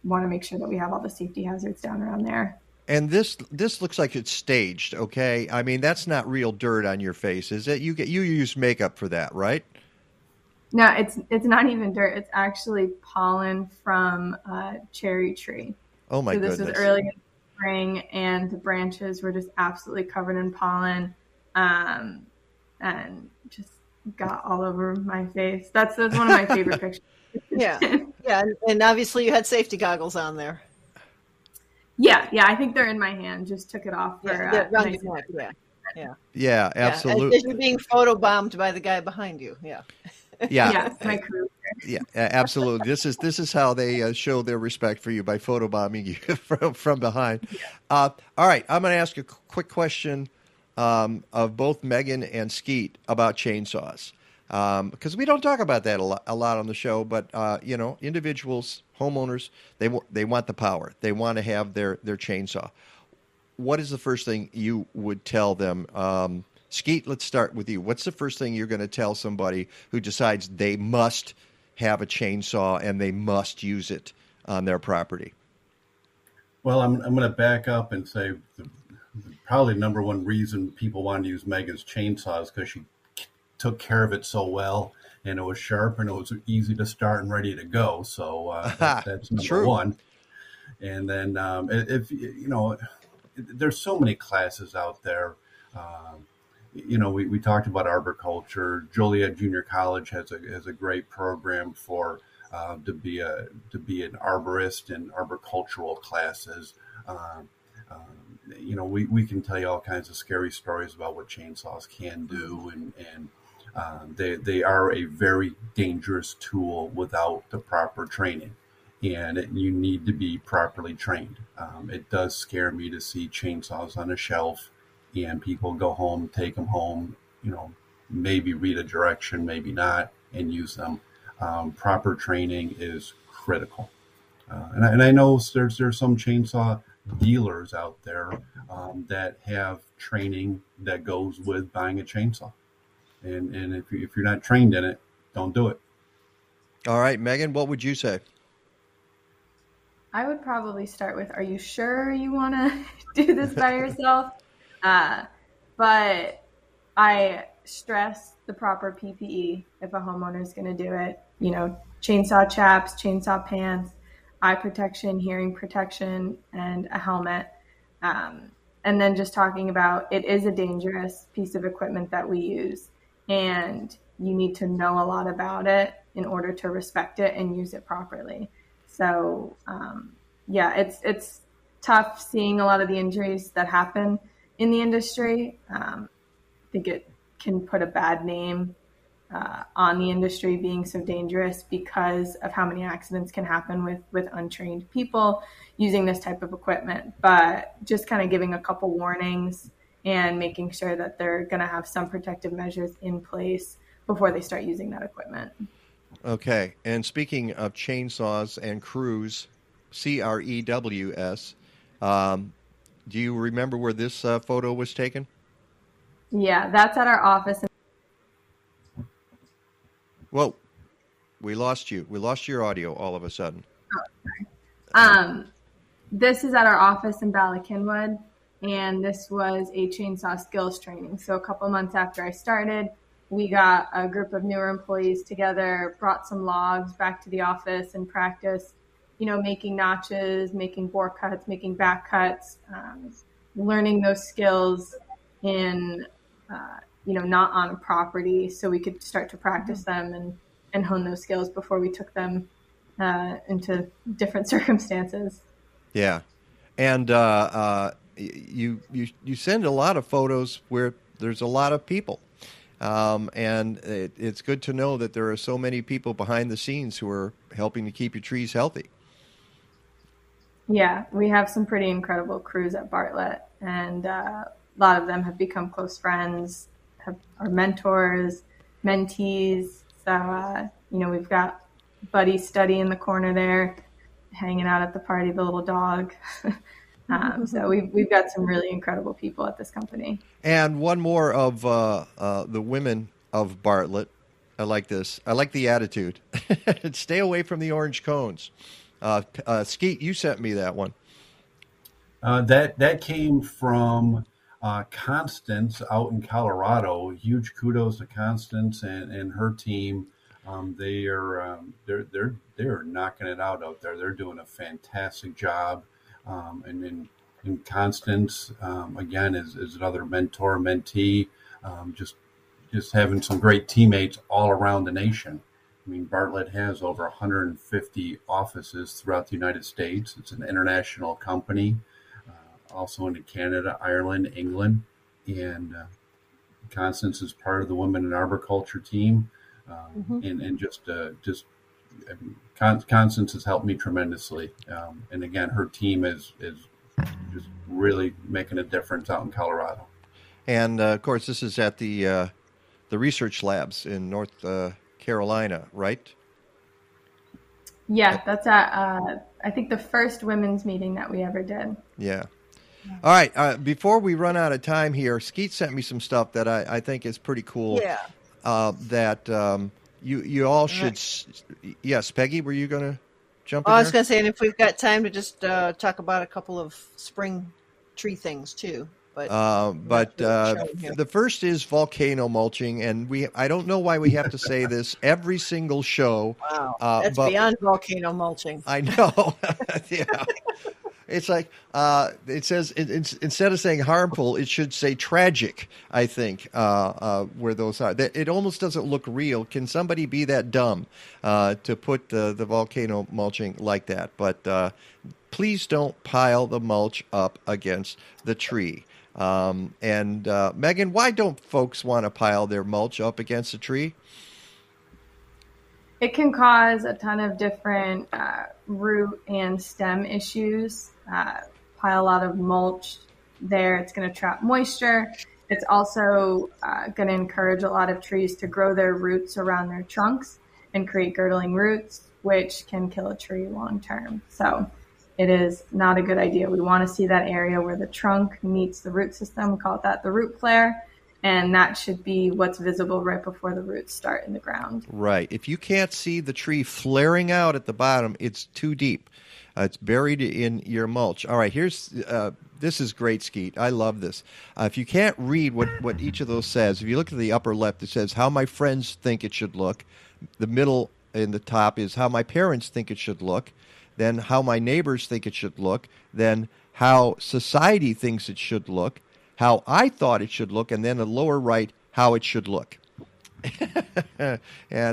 want to make sure that we have all the safety hazards down around there. And this looks like it's staged. Okay. I mean, that's not real dirt on your face. Is it? You use makeup for that, right? No, it's not even dirt. It's actually pollen from a cherry tree. Oh my goodness. So this was early in spring and the branches were just absolutely covered in pollen. And just got all over my face. That's one of my favorite pictures. Yeah. And obviously you had safety goggles on there. Yeah. I think they're in my hand. Just took it off. Yeah, absolutely. You're being photobombed by the guy behind you. Yeah. It's my crew. Yeah, absolutely. This is how they show their respect for you, by photobombing you from behind. Yeah. All right, I'm going to ask a quick question. Of both Megan and Skeet about chainsaws, because we don't talk about that a lot on the show. But you know, individuals, homeowners, they want the power. They want to have their chainsaw. What is the first thing you would tell them? Skeet, let's start with you. What's the first thing you're going to tell somebody who decides they must have a chainsaw and they must use it on their property? Well, I'm going to back up and say, probably the number one reason people wanted to use Megan's chainsaw is because she took care of it so well, and it was sharp, and it was easy to start and ready to go. So that's number one. And then if you know, there's so many classes out there. You know, we talked about arboriculture. Joliet Junior College has a great program for to be an arborist in arboricultural classes. You know, we can tell you all kinds of scary stories about what chainsaws can do, and they are a very dangerous tool without the proper training. and you need to be properly trained. It does scare me to see chainsaws on a shelf and people go home, take them home, you know, maybe read a direction, maybe not, and use them. Proper training is critical. And I know there's some chainsaw dealers out there that have training that goes with buying a chainsaw. And if you're not trained in it, don't do it. All right, Megan, what would you say? I would probably start with, are you sure you want to do this by yourself? But I stress the proper PPE if a homeowner is going to do it. You know, chainsaw chaps, chainsaw pants, eye protection, hearing protection, and a helmet. And then just talking about it is a dangerous piece of equipment that we use, and you need to know a lot about it in order to respect it and use it properly. So, yeah, it's tough seeing a lot of the injuries that happen in the industry. I think it can put a bad name on the industry being so dangerous because of how many accidents can happen with untrained people using this type of equipment. But just kind of giving a couple warnings and making sure that they're going to have some protective measures in place before they start using that equipment. Okay. And speaking of chainsaws and crews, CREWS, do you remember where this photo was taken? Yeah, that's at our office. Whoa, we lost you. We lost your audio all of a sudden. Oh, sorry. This is at our office in Bala Cynwyd, and this was a chainsaw skills training. So a couple months after I started, we got a group of newer employees together, brought some logs back to the office and practiced, you know, making notches, making bore cuts, making back cuts, learning those skills in you know, not on a property, so we could start to practice them and hone those skills before we took them into different circumstances. Yeah. And you send a lot of photos where there's a lot of people. And it's good to know that there are so many people behind the scenes who are helping to keep your trees healthy. Yeah, we have some pretty incredible crews at Bartlett, and a lot of them have become close friends, are mentors, mentees. So, you know, we've got Buddy Study in the corner there, hanging out at the party, the little dog. So we've got some really incredible people at this company. And one more of the women of Bartlett. I like this. I like the attitude. Stay away from the orange cones. Skeet, you sent me that one. That came from... Constance out in Colorado. Huge kudos to Constance and her team. They're knocking it out there. They're doing a fantastic job. And Constance again is another mentor, mentee. Just having some great teammates all around the nation. I mean, Bartlett has over 150 offices throughout the United States. It's an international company. Also into Canada, Ireland, England, and Constance is part of the Women in Arboriculture team, Constance has helped me tremendously, and again, her team is just really making a difference out in Colorado. And of course, this is at the research labs in North Carolina, right? Yeah, that's at I think the first women's meeting that we ever did. Yeah. All right. Before we run out of time here, Skeet sent me some stuff that I think is pretty cool. Yeah. That you all should. Yes, Peggy, were you going to jump in? I was going to say, and if we've got time to just talk about a couple of spring tree things too. But the first is volcano mulching, and I don't know why we have to say this every single show. Wow, that's beyond volcano mulching. I know. Yeah. It's like it says instead of saying harmful, it should say tragic. I think where those are, it almost doesn't look real. Can somebody be that dumb to put the volcano mulching like that? But please don't pile the mulch up against the tree. And Megan, why don't folks want to pile their mulch up against a tree? It can cause a ton of different root and stem issues. Pile a lot of mulch there. It's going to trap moisture. It's also going to encourage a lot of trees to grow their roots around their trunks and create girdling roots, which can kill a tree long term. So it is not a good idea. We want to see that area where the trunk meets the root system. We call it that the root flare. And that should be what's visible right before the roots start in the ground. Right. If you can't see the tree flaring out at the bottom, it's too deep. It's buried in your mulch. All right, here's this is great, Skeet. I love this. If you can't read what each of those says, if you look at the upper left, it says how my friends think it should look. The middle in the top is how my parents think it should look. Then how my neighbors think it should look. Then how society thinks it should look. How I thought it should look, and then the lower right, how it should look. And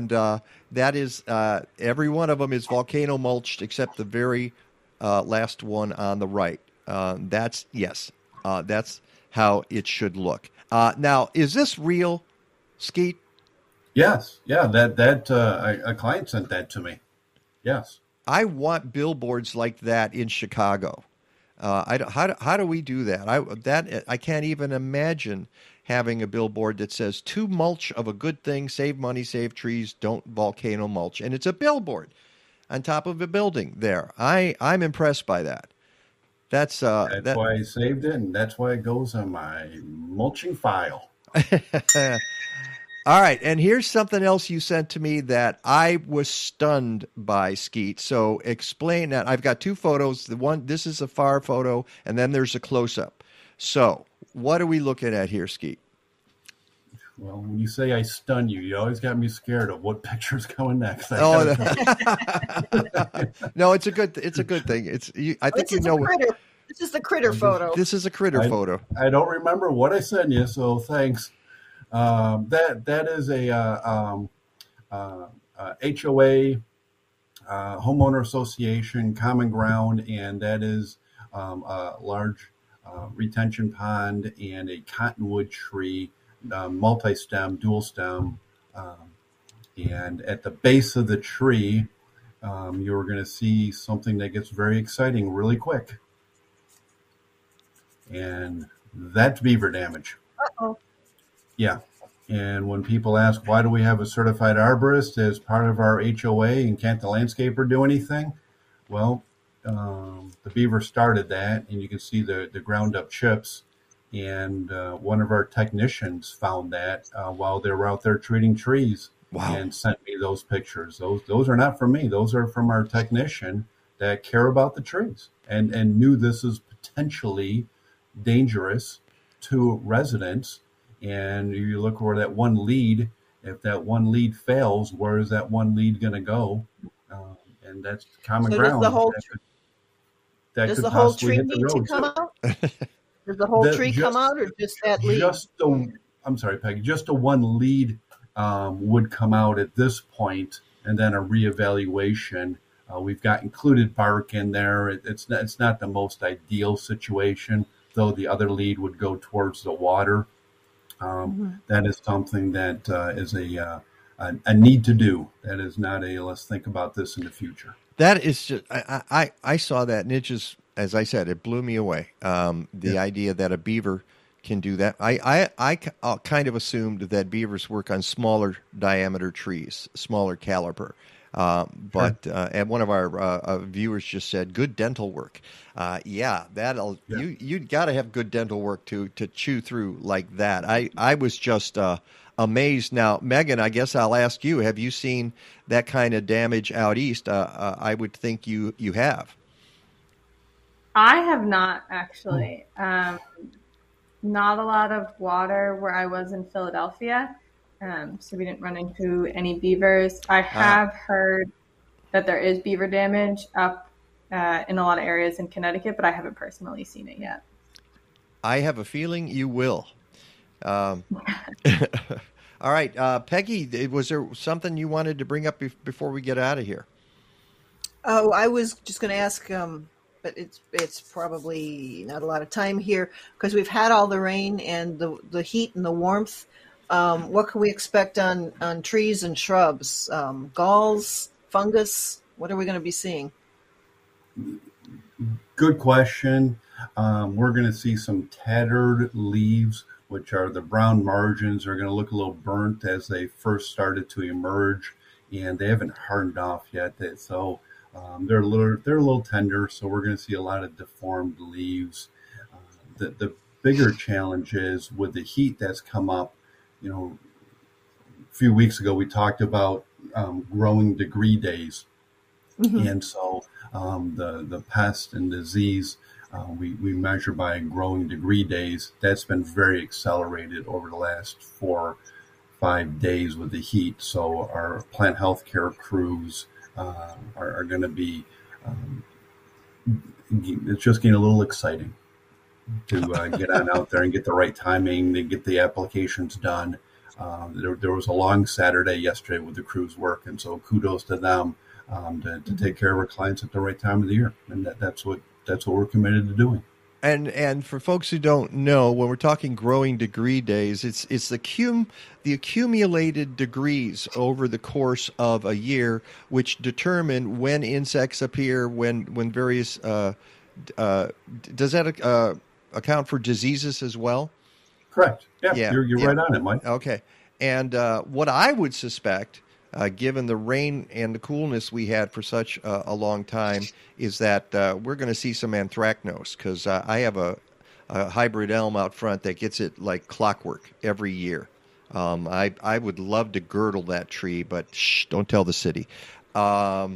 that is, every one of them is volcano mulched except the very last one on the right. That's how it should look. Now, is this real, Skeet? Yes. Yeah, a client sent that to me. Yes. I want billboards like that in Chicago. How do we do that? I can't even imagine having a billboard that says too mulch of a good thing, save money, save trees, don't volcano mulch. And it's a billboard on top of a building there. I'm impressed by that. That's why I saved it, and that's why it goes on my mulching file. All right, and here's something else you sent to me that I was stunned by, Skeet. So explain that. I've got two photos. This is a far photo, and then there's a close-up. So what are we looking at here, Skeet? Well, when you say I stun you, you always got me scared of what picture's coming next. No, it's a good thing. This is the critter photo. This is a critter photo. I don't remember what I sent you, so thanks. That is a HOA, Homeowner Association, common ground, and that is a large retention pond and a cottonwood tree, multi-stem, dual stem. And at the base of the tree, you're going to see something that gets very exciting really quick. And that's beaver damage. Uh-oh. Yeah. And when people ask, why do we have a certified arborist as part of our HOA and can't the landscaper do anything? Well, the beaver started that, and you can see the ground up chips. And one of our technicians found that while they were out there treating trees. Wow. And sent me those pictures. Those are not from me. Those are from our technician that care about the trees and knew this is potentially dangerous to residents. And you look where that one lead, if that one lead fails, where is that one lead going to go? And that's common ground. Does the whole tree come out or just that lead? I'm sorry, Peggy, just the one lead would come out at this point, and then a reevaluation. We've got included bark in there. It's not the most ideal situation, though the other lead would go towards the water. That is something that is a need to do. That is not a let's think about this in the future. That is just I saw that, and it just, as I said, it blew me away. The idea that a beaver can do that. I kind of assumed that beavers work on smaller diameter trees, smaller caliper. And one of our viewers just said, "Good dental work." You got to have good dental work to chew through like that. I was just amazed. Now, Megan, I guess I'll ask you: have you seen that kind of damage out east? I would think you have. I have not actually. Not a lot of water where I was in Philadelphia. So we didn't run into any beavers. I have heard that there is beaver damage up in a lot of areas in Connecticut, but I haven't personally seen it yet. I have a feeling you will. All right, Peggy, was there something you wanted to bring up before we get out of here? Oh, I was just going to ask, but it's probably not a lot of time here because we've had all the rain and the heat and the warmth. What can we expect on trees and shrubs? Galls, fungus? What are we going to be seeing? Good question. We're going to see some tattered leaves, which are the brown margins are going to look a little burnt as they first started to emerge, and they haven't hardened off yet. So they're a little tender. So we're going to see a lot of deformed leaves. The bigger challenge is with the heat that's come up. You know, a few weeks ago we talked about growing degree days, mm-hmm. and so the pest and disease. We measure by growing degree days. That's been very accelerated over the last 4-5 days with the heat. So our plant health care crews are going to be, it's just getting a little exciting to get on out there and get the right timing, to get the applications done. There was a long Saturday yesterday with the crew's work, and so kudos to them to take care of our clients at the right time of the year. And that's what we're committed to doing. And for folks who don't know, when we're talking growing degree days, it's the accumulated degrees over the course of a year, which determine when insects appear, when various does that account for diseases as well? Correct. Yeah. You're right on it, Mike. Okay. And what I would suspect, given the rain and the coolness we had for such a long time, is that we're going to see some anthracnose, because I have a hybrid elm out front that gets it like clockwork every year. I would love to girdle that tree, but shh, don't tell the city. But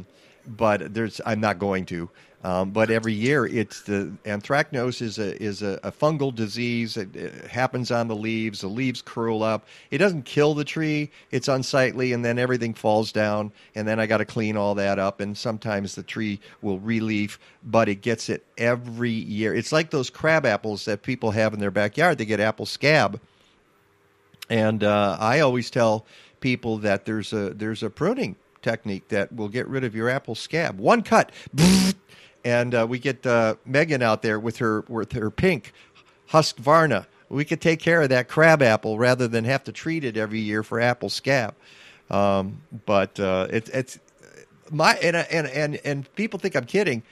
I'm not going to. But every year, it's the anthracnose is a fungal disease. It happens on the leaves. The leaves curl up. It doesn't kill the tree. It's unsightly, and then everything falls down. And then I got to clean all that up. And sometimes the tree will re-leaf, but it gets it every year. It's like those crab apples that people have in their backyard. They get apple scab, and I always tell people that there's a pruning technique that will get rid of your apple scab. One cut. And we get Megan out there with her pink Husqvarna. We could take care of that crab apple rather than have to treat it every year for apple scab. It's my and people think I'm kidding.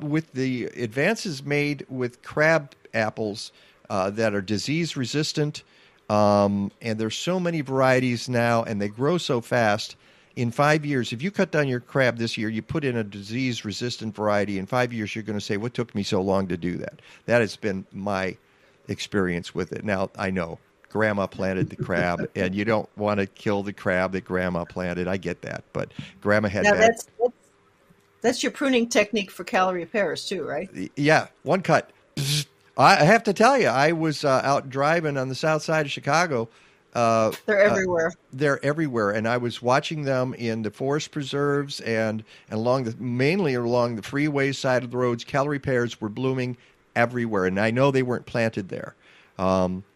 With the advances made with crab apples that are disease resistant, and there's so many varieties now, and they grow so fast. In 5 years, if you cut down your crab this year, you put in a disease-resistant variety. In 5 years, you're going to say, what took me so long to do that? That has been my experience with it. Now, I know Grandma planted the crab, and you don't want to kill the crab that Grandma planted. I get that, but Grandma had that. That's your pruning technique for calorie repairs too, right? Yeah, one cut. I have to tell you, I was out driving on the south side of Chicago. They're everywhere. They're everywhere, and I was watching them in the forest preserves and mainly along the freeway side of the roads. Calorie pears were blooming everywhere, and I know they weren't planted there.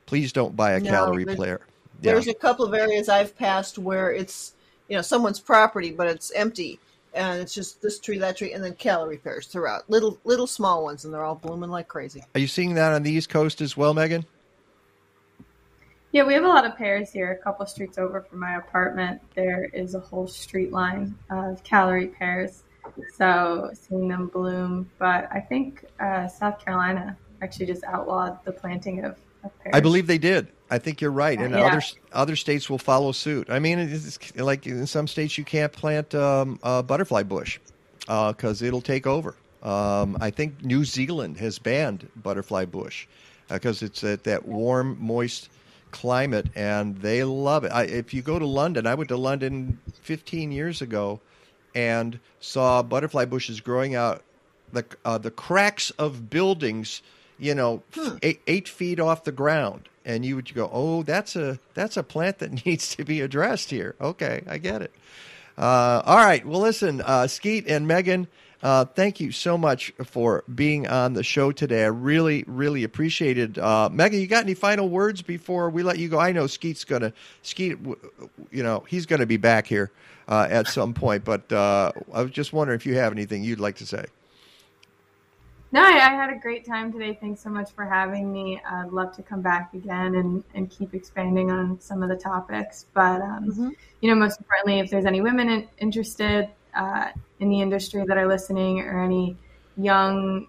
Please don't buy a calorie pear. Yeah. There's a couple of areas I've passed where it's someone's property, but it's empty, and it's just this tree, that tree, and then calorie pears throughout. Little small ones, and they're all blooming like crazy. Are you seeing that on the East Coast as well, Megan? Yeah, we have a lot of pears here. A couple streets over from my apartment, there is a whole street line of calorie pears. So seeing them bloom. But I think South Carolina actually just outlawed the planting of pears. I believe they did. I think you're right. And other states will follow suit. I mean, it's like in some states you can't plant a butterfly bush because it'll take over. I think New Zealand has banned butterfly bush because it's at that warm, moist climate, and they love it. If you go to London, I went to London 15 years ago and saw butterfly bushes growing out the cracks of buildings, 8 feet off the ground, and you would go, oh, that's a plant that needs to be addressed here. Okay, I get it. All right, well, listen, Skeet and Megan, thank you so much for being on the show today. I really, really appreciate it. Megan, you got any final words before we let you go? I know Skeet's going to, he's going to be back here at some point, but I was just wondering if you have anything you'd like to say. No, I had a great time today. Thanks so much for having me. I'd love to come back again and keep expanding on some of the topics. But, you know, most importantly, if there's any women interested in the industry that are listening, or any young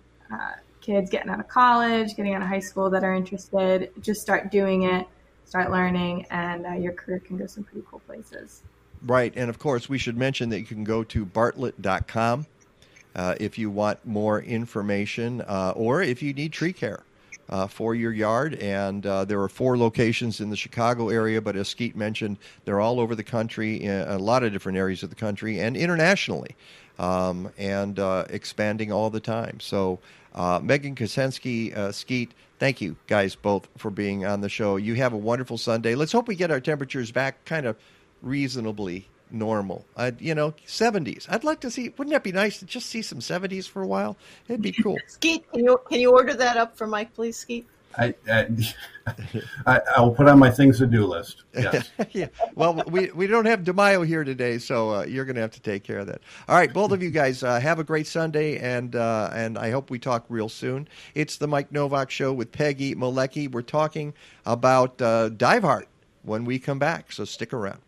kids getting out of college, getting out of high school that are interested, just start doing it, start learning, and your career can go some pretty cool places. Right. And, of course, we should mention that you can go to bartlett.com. If you want more information or if you need tree care for your yard. And there are 4 locations in the Chicago area, but as Skeet mentioned, they're all over the country, in a lot of different areas of the country and internationally, and expanding all the time. So Megan Kacenski, Skeet, thank you guys both for being on the show. You have a wonderful Sunday. Let's hope we get our temperatures back kind of reasonably normal. You know, 70s. I'd like to see, wouldn't that be nice to just see some 70s for a while? It'd be cool. Skeet, can you order that up for Mike, please, Skeet? I'll put on my things to do list. Yes. Yeah. Well, we don't have DeMaio here today, so you're going to have to take care of that. All right, both of you guys, have a great Sunday, and I hope we talk real soon. It's the Mike Novak Show with Peggy Malecki. We're talking about Dive Heart when we come back, so stick around.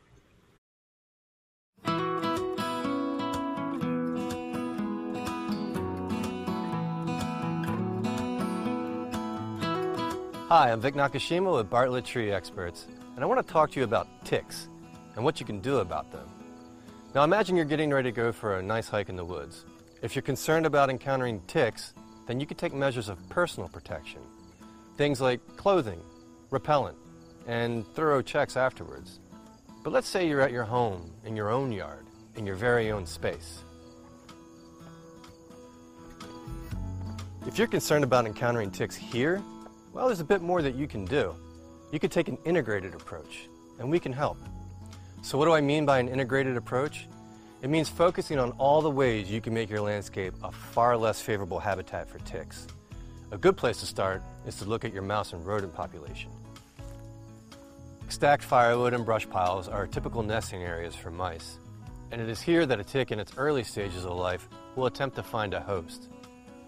Hi, I'm Vic Nakashima with Bartlett Tree Experts, and I want to talk to you about ticks and what you can do about them. Now imagine you're getting ready to go for a nice hike in the woods. If you're concerned about encountering ticks, then you can take measures of personal protection. Things like clothing, repellent, and thorough checks afterwards. But let's say you're at your home, in your own yard, in your very own space. If you're concerned about encountering ticks here, well, there's a bit more that you can do. You could take an integrated approach, and we can help. So what do I mean by an integrated approach? It means focusing on all the ways you can make your landscape a far less favorable habitat for ticks. A good place to start is to look at your mouse and rodent population. Stacked firewood and brush piles are typical nesting areas for mice, and it is here that a tick in its early stages of life will attempt to find a host.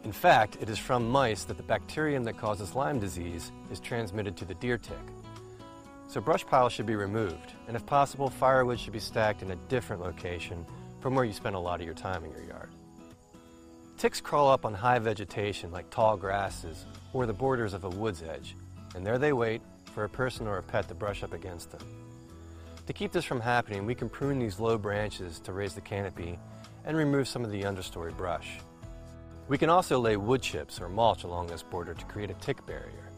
In fact, it is from mice that the bacterium that causes Lyme disease is transmitted to the deer tick. So brush piles should be removed, and if possible, firewood should be stacked in a different location from where you spend a lot of your time in your yard. Ticks crawl up on high vegetation like tall grasses or the borders of a wood's edge, and there they wait for a person or a pet to brush up against them. To keep this from happening, we can prune these low branches to raise the canopy and remove some of the understory brush. We can also lay wood chips or mulch along this border to create a tick barrier.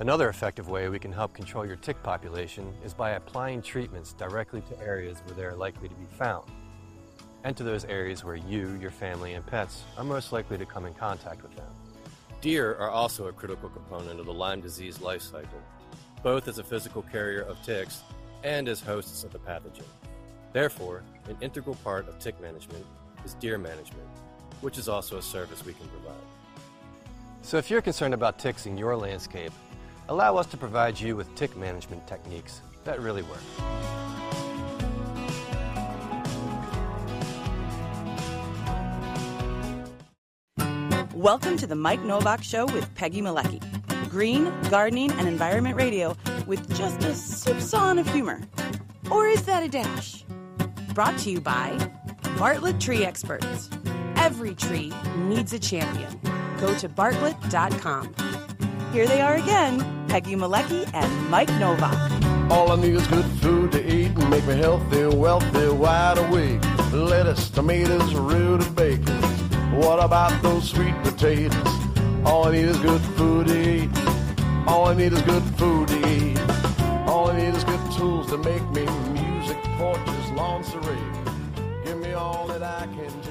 Another effective way we can help control your tick population is by applying treatments directly to areas where they are likely to be found, and to those areas where you, your family, and pets are most likely to come in contact with them. Deer are also a critical component of the Lyme disease life cycle, both as a physical carrier of ticks and as hosts of the pathogen. Therefore, an integral part of tick management is deer management, which is also a service we can provide. So if you're concerned about ticks in your landscape, allow us to provide you with tick management techniques that really work. Welcome to the Mike Novak Show with Peggy Malecki. Green, gardening, and environment radio with just a soupçon of humor. Or is that a dash? Brought to you by Bartlett Tree Experts. Every tree needs a champion. Go to bartlett.com. Here they are again, Peggy Malecki and Mike Novak. All I need is good food to eat and make me healthy, wealthy, wide awake. Lettuce, tomatoes, root, bacon. What about those sweet potatoes? All I need is good food to eat. All I need is good food to eat. All I need is good tools to make me music, porches, lawn serrae. Give me all that I can take.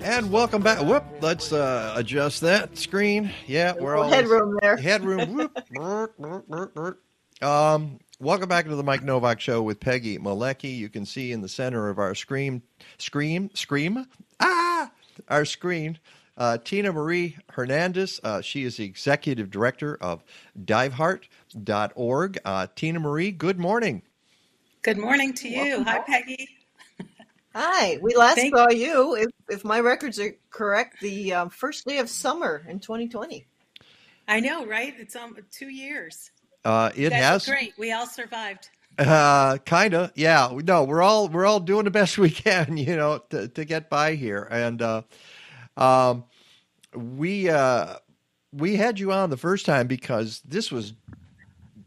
And welcome back. Whoop, let's adjust that screen. Yeah, we're all headroom there. Headroom. Whoop, welcome back to the Mike Novak Show with Peggy Malecki. You can see in the center of our screen, Tina Marie Hernandez. She is the executive director of diveheart.org. Tina Marie, good morning. Good morning to you. Welcome. Hi, Peggy. Hi. We last saw you, if my records are correct, the first day of summer in 2020. I know, right? It's 2 years. That's great. We all survived. Kinda, yeah. No, we're all doing the best we can, to get by here. And we had you on the first time because this was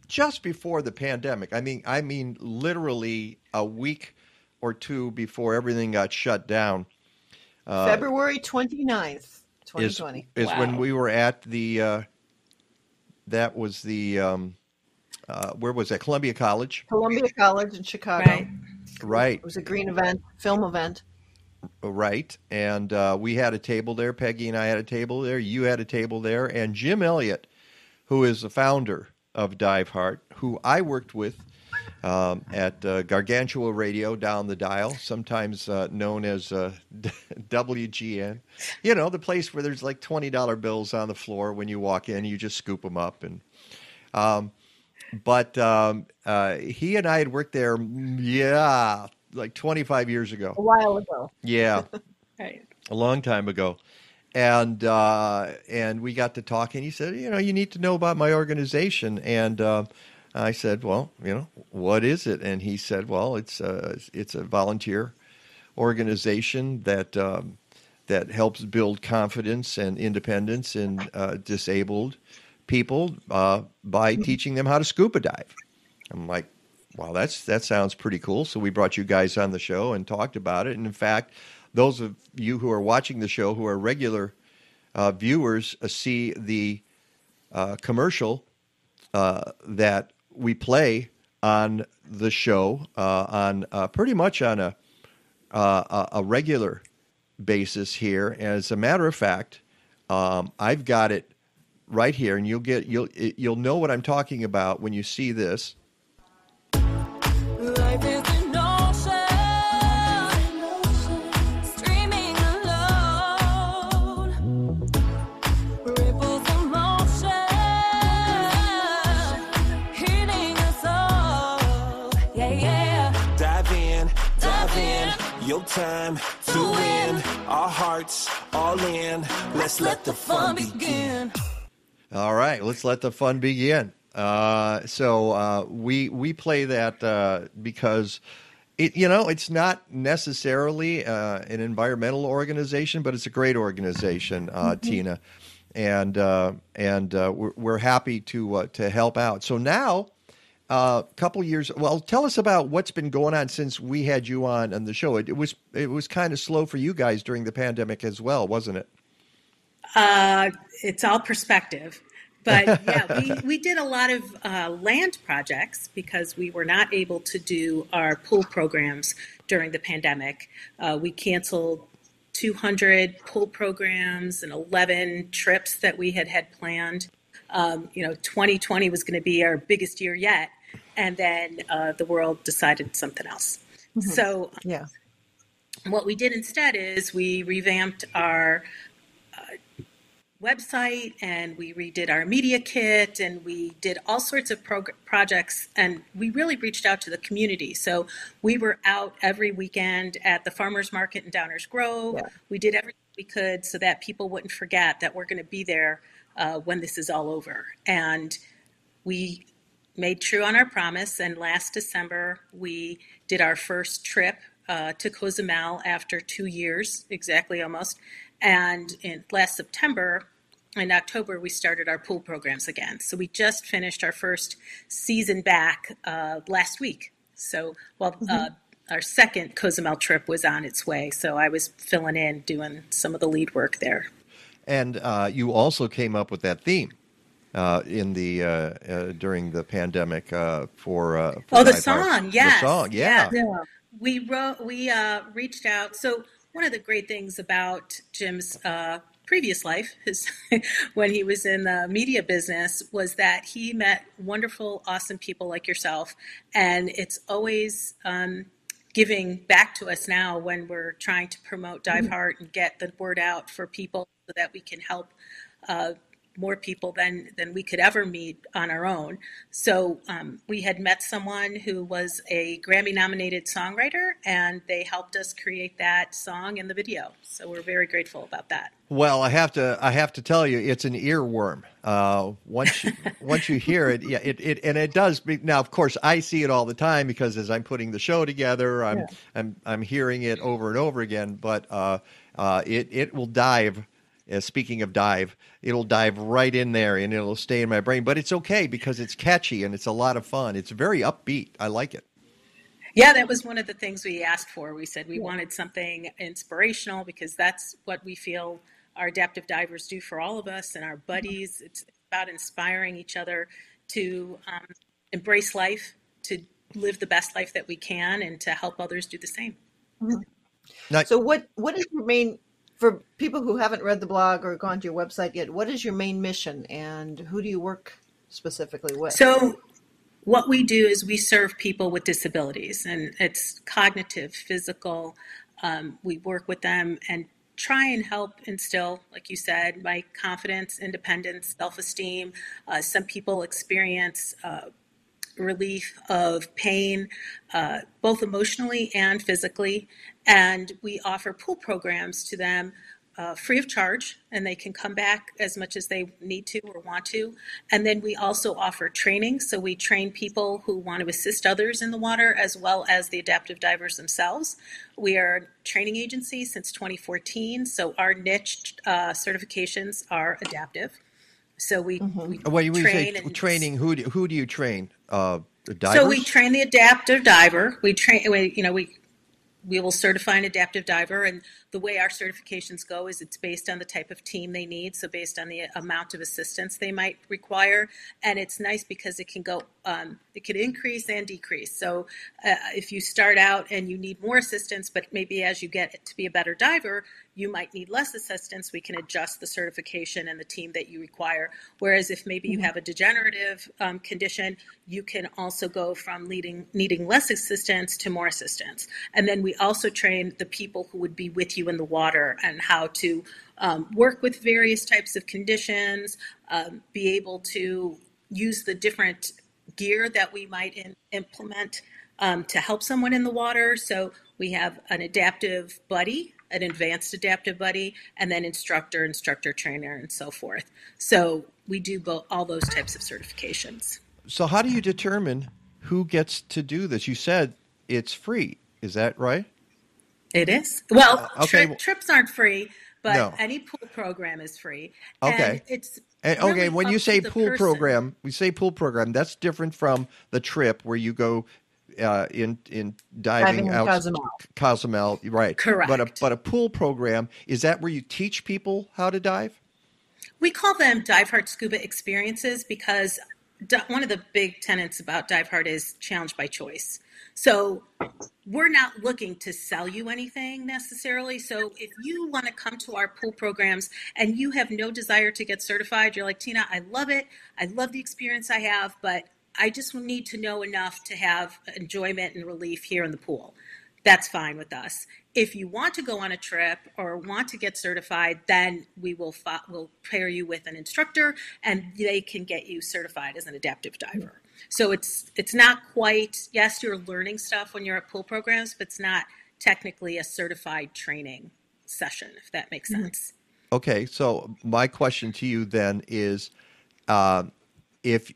just before the pandemic. I mean, literally a week or two before everything got shut down. February 29th, 2020 is when we were at the. That was the. Where was that? Columbia College. Columbia College in Chicago. Right. It was a green event, film event. Right. And we had a table there. Peggy and I had a table there. You had a table there. And Jim Elliott, who is the founder of Dive Heart, who I worked with at Gargantua Radio down the dial, sometimes known as WGN. The place where there's like $20 bills on the floor. When you walk in, you just scoop them up. And But he and I had worked there, like 25 years ago. A while ago. Yeah. Right. A long time ago. And we got to talking. He said, you need to know about my organization. And I said, well, what is it? And he said, well, it's a volunteer organization that helps build confidence and independence in disabled people by teaching them how to scuba dive. I'm like, wow, that sounds pretty cool. So we brought you guys on the show and talked about it. And in fact, those of you who are watching the show who are regular viewers see the commercial that we play on the show pretty much on a regular basis here. As a matter of fact, I've got it right here, and you'll know what I'm talking about when you see this. Life is an ocean, streaming alone. Ripples of motion, healing us all. Yeah, yeah. Dive in. Your time to win. Our hearts all in. Let's let the fun begin. All right, let's let the fun begin. So we play that because it it's not necessarily an environmental organization, but it's a great organization, Tina, and we're happy to help out. So now, a couple years. Well, tell us about what's been going on since we had you on the show. It was kind of slow for you guys during the pandemic as well, wasn't it? It's all perspective, but yeah, we did a lot of land projects because we were not able to do our pool programs during the pandemic. We canceled 200 pool programs and 11 trips that we had planned. 2020 was going to be our biggest year yet. And then the world decided something else. Mm-hmm. So yeah, what we did instead is we revamped our website, and we redid our media kit, and we did all sorts of projects, and we really reached out to the community. So we were out every weekend at the farmers market in Downers Grove. Yeah. We did everything we could so that people wouldn't forget that we're going to be there when this is all over. And we made true on our promise, and last December we did our first trip to Cozumel after 2 years, exactly almost. And in last September and October, we started our pool programs again. So we just finished our first season back last week. So our second Cozumel trip was on its way. So I was filling in, doing some of the lead work there. And you also came up with that theme during the pandemic for the song. Yes. The song, yeah. We reached out. So one of the great things about Jim's previous life, when he was in the media business, was that he met wonderful, awesome people like yourself. And it's always giving back to us now when we're trying to promote Dive Heart and get the word out for people so that we can help more people than we could ever meet on our own. So we had met someone who was a Grammy-nominated songwriter, and they helped us create that song and the video. So we're very grateful about that. Well, I have to tell you, it's an earworm. Once you hear it, yeah, it does. Now, of course, I see it all the time because as I'm putting the show together, I'm hearing it over and over again. But it will dive. Speaking of dive, it'll dive right in there and it'll stay in my brain. But it's okay because it's catchy and it's a lot of fun. It's very upbeat. I like it. Yeah, that was one of the things we asked for. We said we wanted something inspirational because that's what we feel our adaptive divers do for all of us and our buddies. It's about inspiring each other to embrace life, to live the best life that we can, and to help others do the same. Mm-hmm. So what is your main... For people who haven't read the blog or gone to your website yet, what is your main mission and who do you work specifically with? So what we do is we serve people with disabilities, and it's cognitive, physical. We work with them and try and help instill, like you said, my confidence, independence, self-esteem. Some people experience relief of pain, both emotionally and physically. And we offer pool programs to them free of charge, and they can come back as much as they need to or want to. And then we also offer training. So we train people who want to assist others in the water as well as the adaptive divers themselves. We are a training agency since 2014. So our niche certifications are adaptive. So we train. Who do you train? Divers? So we train the adaptive diver. We will certify an adaptive diver, and the way our certifications go is it's based on the type of team they need, so based on the amount of assistance they might require. And it's nice because it can go, it can increase and decrease. So if you start out and you need more assistance, but maybe as you get to be a better diver, you might need less assistance. We can adjust the certification and the team that you require. Whereas if maybe you have a degenerative condition, you can also go from needing less assistance to more assistance. And then we also train the people who would be with you in the water and how to work with various types of conditions, be able to use the different gear that we might implement to help someone in the water. So we have an adaptive buddy, an advanced adaptive buddy, and then instructor, trainer, and so forth. So we do all those types of certifications. So how do you determine who gets to do this? You said it's free. Is that right? It is. Well, okay. Trips aren't free, but any pool program is free. Okay. And it's really when you say pool program, that's different from the trip where you go in diving out Cozumel, right? Correct. But a pool program, is that where you teach people how to dive? We call them Dive Heart Scuba Experiences because one of the big tenets about Dive Heart is challenge by choice. So we're not looking to sell you anything necessarily. So if you want to come to our pool programs and you have no desire to get certified, you're like, Tina, I love it. I love the experience I have, but I just need to know enough to have enjoyment and relief here in the pool. That's fine with us. If you want to go on a trip or want to get certified, then we will we'll pair you with an instructor and they can get you certified as an adaptive diver. So it's not quite, yes, you're learning stuff when you're at pool programs, but it's not technically a certified training session, if that makes sense. Okay. So my question to you then is, if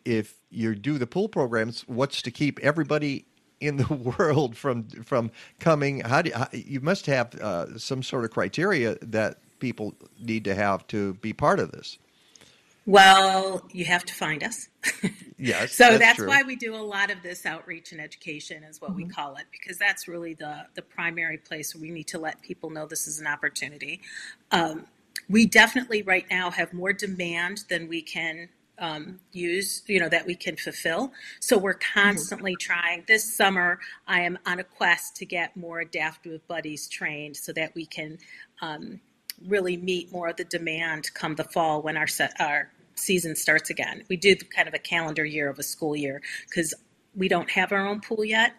you do the pool programs, what's to keep everybody in the world from coming? You must have some sort of criteria that people need to have to be part of this. Well, you have to find us. Yes. So that's why we do a lot of this outreach and education is what we call it, because that's really the primary place where we need to let people know this is an opportunity. We definitely right now have more demand than we can use, that we can fulfill. So we're constantly trying. This summer, I am on a quest to get more adaptive buddies trained so that we can really meet more of the demand come the fall when our season starts again. We do kind of a calendar year of a school year because we don't have our own pool yet,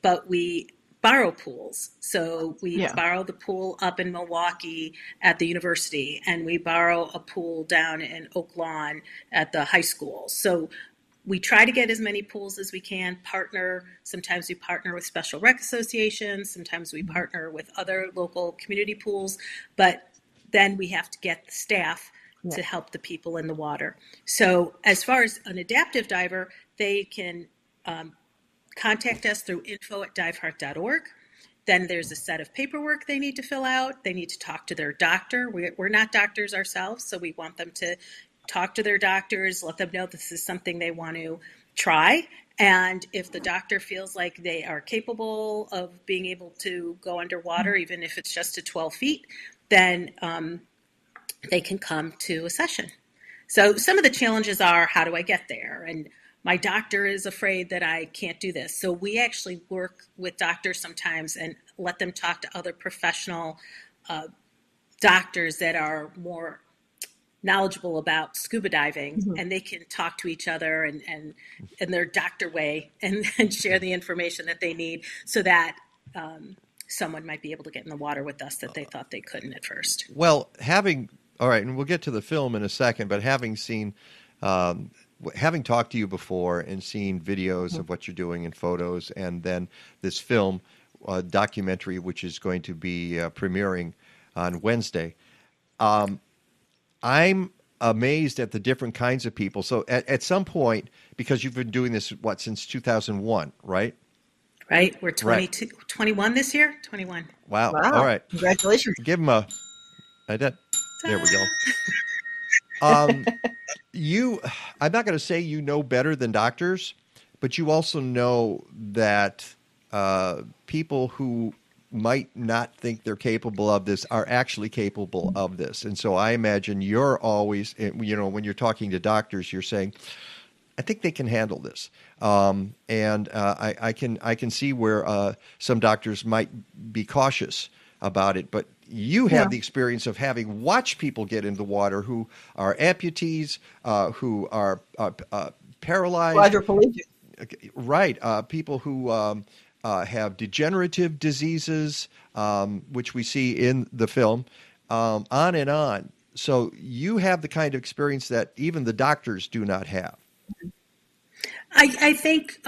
but we borrow pools. So we borrow the pool up in Milwaukee at the university, and we borrow a pool down in Oak Lawn at the high school. So we try to get as many pools as we can, partner. Sometimes we partner with special rec associations. Sometimes we partner with other local community pools. But then we have to get the staff to help the people in the water. So as far as an adaptive diver, they can contact us through info@diveheart.org. Then there's a set of paperwork they need to fill out. They need to talk to their doctor. We're not doctors ourselves, so we want them to talk to their doctors, let them know this is something they want to try. And if the doctor feels like they are capable of being able to go underwater, even if it's just to 12 feet, then they can come to a session. So some of the challenges are, how do I get there? And my doctor is afraid that I can't do this. So we actually work with doctors sometimes and let them talk to other professional doctors that are more knowledgeable about scuba diving, and they can talk to each other and in their doctor way and share the information that they need so that someone might be able to get in the water with us that they thought they couldn't at first. Well, all right, and we'll get to the film in a second, but having seen, having talked to you before and seen videos of what you're doing and photos, and then this film documentary, which is going to be premiering on Wednesday, I'm amazed at the different kinds of people. So at some point, because you've been doing this, since 2001, right? Right. We're 22, right. 21 this year? 21. Wow. All right. Congratulations. Give them I did. There we go. I'm not going to say you know better than doctors, but you also know that people who might not think they're capable of this are actually capable of this. And so I imagine you're always, when you're talking to doctors, you're saying, I think they can handle this. I can see where some doctors might be cautious about it, but you have the experience of having watched people get into the water who are amputees, who are paralyzed. Quadriplegic. Right. People who... have degenerative diseases, which we see in the film, on and on. So you have the kind of experience that even the doctors do not have. I think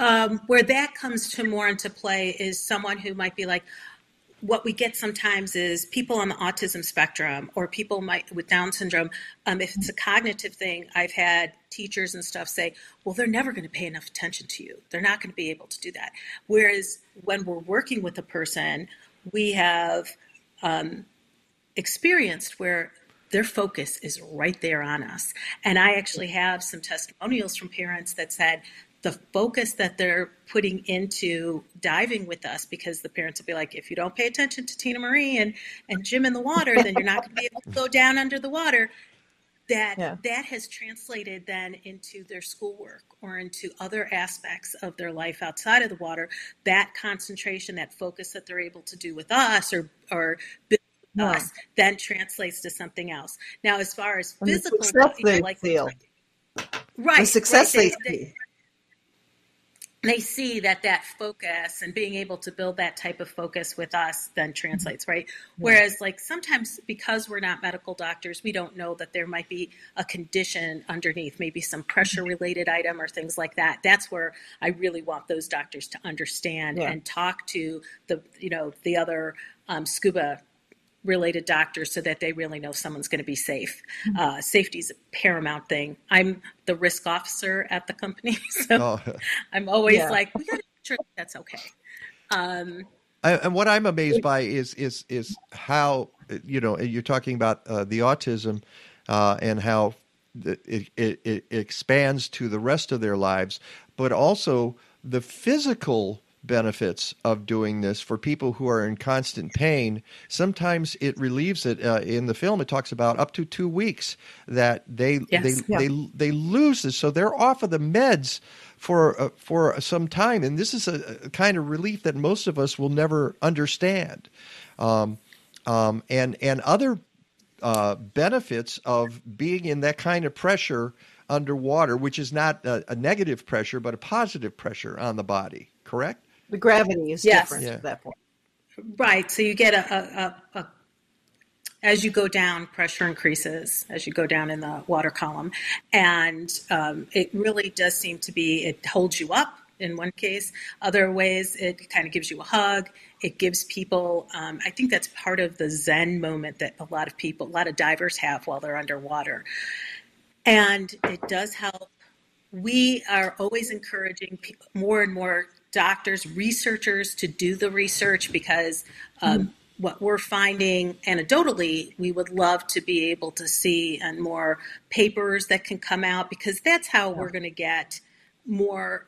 where that comes to more into play is someone who might be like, what we get sometimes is people on the autism spectrum or people with Down syndrome. If it's a cognitive thing, I've had teachers and stuff say, well, they're never going to pay enough attention to you. They're not going to be able to do that. Whereas when we're working with a person, we have experienced where their focus is right there on us. And I actually have some testimonials from parents that said, the focus that they're putting into diving with us, because the parents will be like, if you don't pay attention to Tina Marie and Jim in the water, then you're not going to be able to go down under the water. That has translated then into their schoolwork or into other aspects of their life outside of the water. That concentration, that focus that they're able to do with us or build with us, then translates to something else. Now, as far as physical, the success they feel. They see that focus and being able to build that type of focus with us then translates, right? Whereas sometimes because we're not medical doctors, we don't know that there might be a condition underneath, maybe some pressure related item or things like that. That's where I really want those doctors to understand and talk to the other scuba related doctors so that they really know someone's going to be safe. Safety's a paramount thing. I'm the risk officer at the company, so I'm always we got to make sure that's okay. And what I'm amazed by is how you're talking about the autism and how it expands to the rest of their lives, but also the physical benefits of doing this for people who are in constant pain. Sometimes it relieves it. In the film, it talks about up to 2 weeks that they lose this, so they're off of the meds for some time. And this is a kind of relief that most of us will never understand. And other benefits of being in that kind of pressure underwater, which is not a negative pressure but a positive pressure on the body. Correct. The gravity is different at that point. Right. So you get a as you go down, pressure increases as you go down in the water column. And it really does seem to be, it holds you up in one case. Other ways, it kind of gives you a hug. It gives people, I think that's part of the Zen moment that a lot of people, a lot of divers have while they're underwater. And it does help. We are always encouraging people, more and more doctors, researchers to do the research because what we're finding anecdotally, we would love to be able to see and more papers that can come out because that's how we're going to get more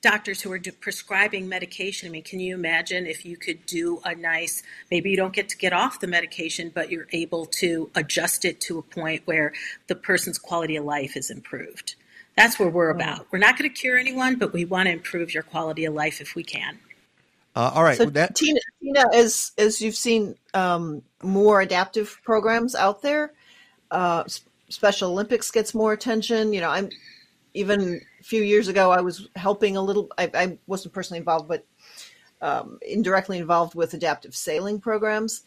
doctors who are prescribing medication. I mean, can you imagine if you could do a nice, maybe you don't get to get off the medication, but you're able to adjust it to a point where the person's quality of life is improved. That's what we're about. We're not going to cure anyone, but we want to improve your quality of life if we can. All right. So Tina, as you've seen more adaptive programs out there, Special Olympics gets more attention. You know, I'm even a few years ago, I was helping a little. I wasn't personally involved, but indirectly involved with adaptive sailing programs.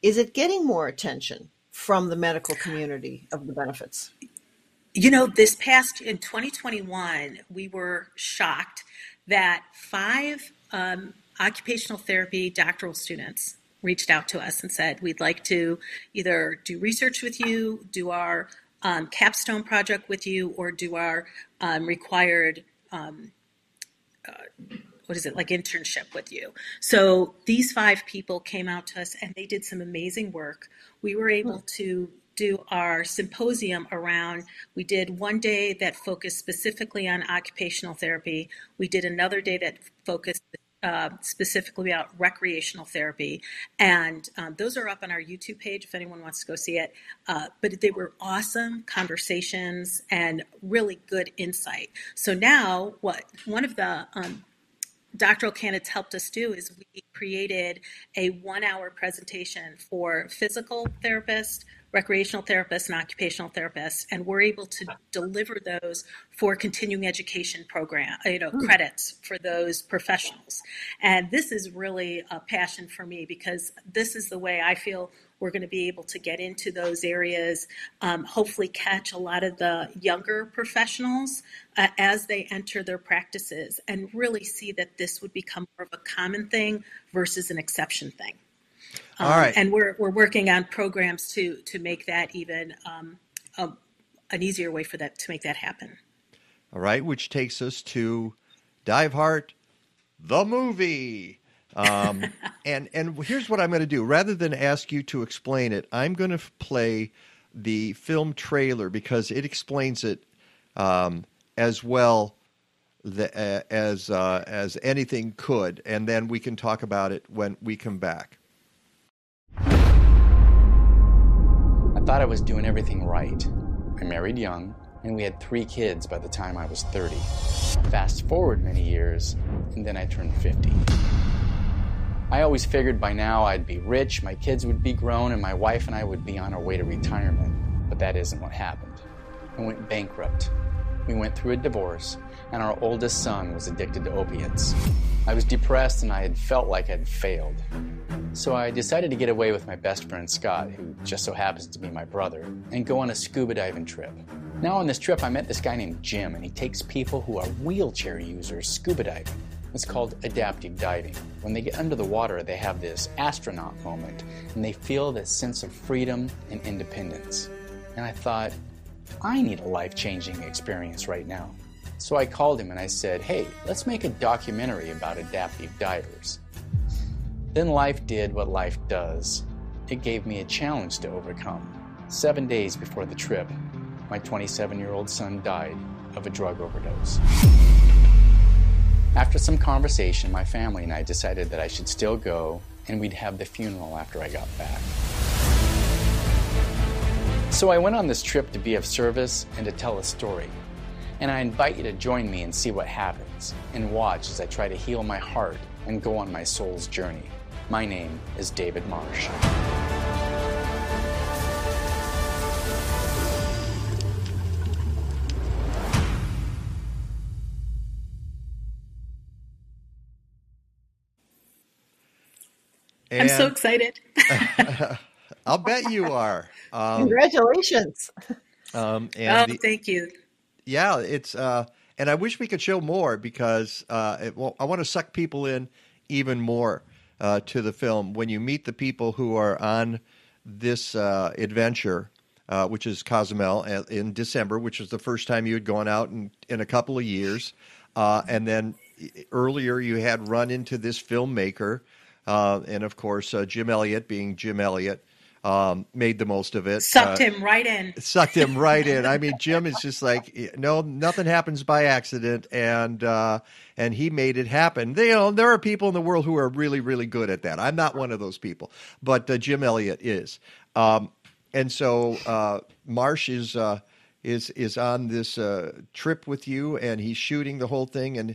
Is it getting more attention from the medical community of the benefits? You know, this past, in 2021, we were shocked that 5 occupational therapy doctoral students reached out to us and said, we'd like to either do research with you, do our capstone project with you, or do our required, internship with you. So these 5 people came out to us and they did some amazing work. We were able to do our symposium around, we did one day that focused specifically on occupational therapy. We did another day that focused specifically about recreational therapy. And those are up on our YouTube page if anyone wants to go see it. But they were awesome conversations and really good insight. So now one of the doctoral candidates helped us do is we created a 1-hour presentation for physical therapists, recreational therapists, and occupational therapists, and we're able to deliver those for continuing education program, credits for those professionals. And this is really a passion for me because this is the way I feel we're going to be able to get into those areas, hopefully catch a lot of the younger professionals as they enter their practices and really see that this would become more of a common thing versus an exception thing. All right. And we're working on programs to make that even an easier way for that to make that happen. All right, which takes us to Dive Heart, the movie. And here's what I'm going to do. Rather than ask you to explain it, I'm going to play the film trailer because it explains it as well as anything could. And then we can talk about it when we come back. I thought I was doing everything right. I married young, and we had 3 kids by the time I was 30. Fast forward many years, and then I turned 50. I always figured by now I'd be rich, my kids would be grown, and my wife and I would be on our way to retirement. But that isn't what happened. I went bankrupt. We went through a divorce, and our oldest son was addicted to opiates. I was depressed, and I had felt like I'd failed. So I decided to get away with my best friend, Scott, who just so happens to be my brother, and go on a scuba diving trip. Now on this trip, I met this guy named Jim, and he takes people who are wheelchair users scuba diving. It's called adaptive diving. When they get under the water, they have this astronaut moment, and they feel this sense of freedom and independence. And I thought, I need a life-changing experience right now. So I called him and I said, hey, let's make a documentary about adaptive divers. Then life did what life does. It gave me a challenge to overcome. 7 days before the trip, my 27-year-old son died of a drug overdose. After some conversation, my family and I decided that I should still go, and we'd have the funeral after I got back. So I went on this trip to be of service and to tell a story. And I invite you to join me and see what happens, and watch as I try to heal my heart and go on my soul's journey. My name is David Marsh. And I'm so excited. I'll bet you are. Congratulations. Thank you. Yeah, it's and I wish we could show more because I want to suck people in even more to the film. When you meet the people who are on this adventure, which is Cozumel in December, which is the first time you had gone out in a couple of years, and then earlier you had run into this filmmaker, and of course Jim Elliott, being Jim Elliott, made the most of it. Sucked him right in. I mean, Jim is just like, no, nothing happens by accident. And he made it happen. There are people in the world who are really, really good at that. I'm not one of those people, but Jim Elliott is. And so Marsh is on this trip with you, and he's shooting the whole thing, and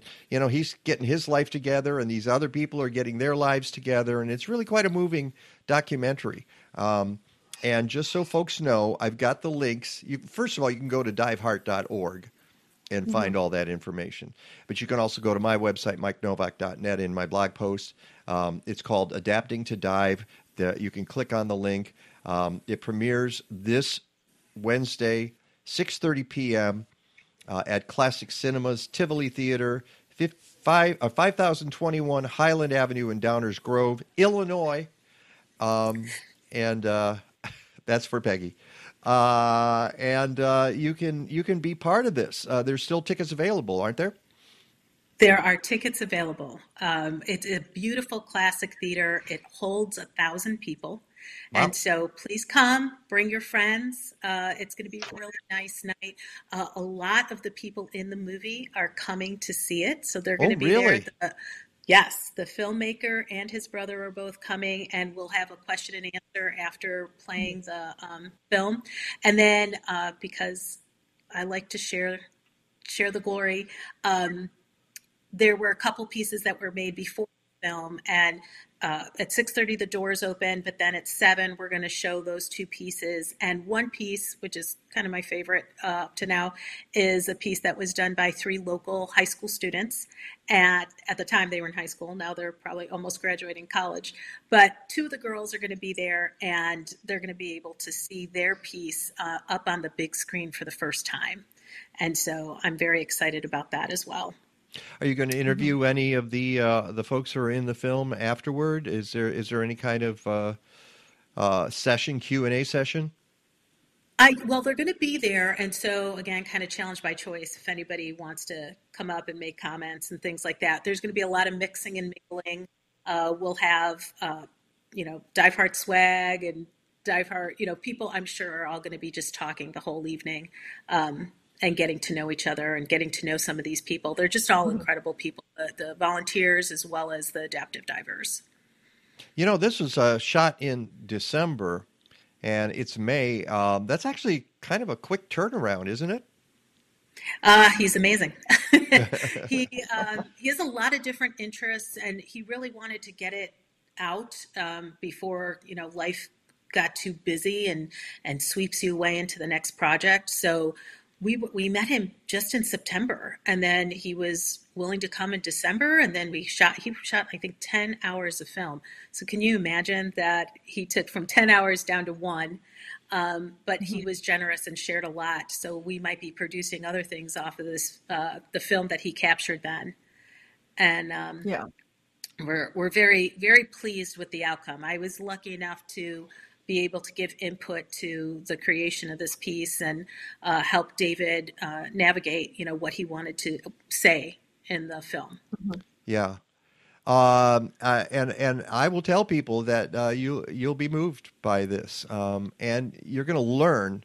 he's getting his life together, and these other people are getting their lives together, and it's really quite a moving documentary. And just so folks know, I've got the links. First of all, you can go to diveheart.org and find all that information. But you can also go to my website, mikenovak.net, in my blog post. It's called Adapting to Dive. You can click on the link. It premieres this Wednesday, 6:30 p.m. At Classic Cinemas Tivoli Theater, 5021 Highland Avenue in Downers Grove, Illinois. And that's for Peggy. And you can be part of this. There's still tickets available, aren't there? There are tickets available. It's a beautiful classic theater. It holds 1,000 people. Wow. And so please come, bring your friends. It's going to be a really nice night. A lot of the people in the movie are coming to see it. So they're going to be really? There. Yes, the filmmaker and his brother are both coming, and we'll have a question and answer after playing the film. And then because I like to share the glory, there were a couple pieces that were made before the film, and at 6:30, the doors open, but then at 7, we're going to show those two pieces. And one piece, which is kind of my favorite up to now, is a piece that was done by 3 local high school students. At the time, they were in high school. Now they're probably almost graduating college. But 2 of the girls are going to be there, and they're going to be able to see their piece up on the big screen for the first time. And so I'm very excited about that as well. Are you going to interview any of the folks who are in the film afterward? Is there any kind of session, Q&A session? Well, they're going to be there. And so, again, kind of challenged by choice if anybody wants to come up and make comments and things like that. There's going to be a lot of mixing and mingling. We'll have, Dive Heart swag and Dive Heart, people I'm sure are all going to be just talking the whole evening. And getting to know each other and getting to know some of these people. They're just all incredible people, the volunteers as well as the adaptive divers. This was shot in December and it's May. That's actually kind of a quick turnaround, isn't it? He's amazing. He has a lot of different interests and he really wanted to get it out before, life got too busy and sweeps you away into the next project. So we met him just in September and then he was willing to come in December and then he shot I think 10 hours of film. So can you imagine that he took from 10 hours down to 1, but he was generous and shared a lot. So we might be producing other things off of this, the film that he captured then. And, we're very, very pleased with the outcome. I was lucky enough to be able to give input to the creation of this piece and help David navigate, what he wanted to say in the film. Yeah. And I will tell people that you'll be moved by this and you're going to learn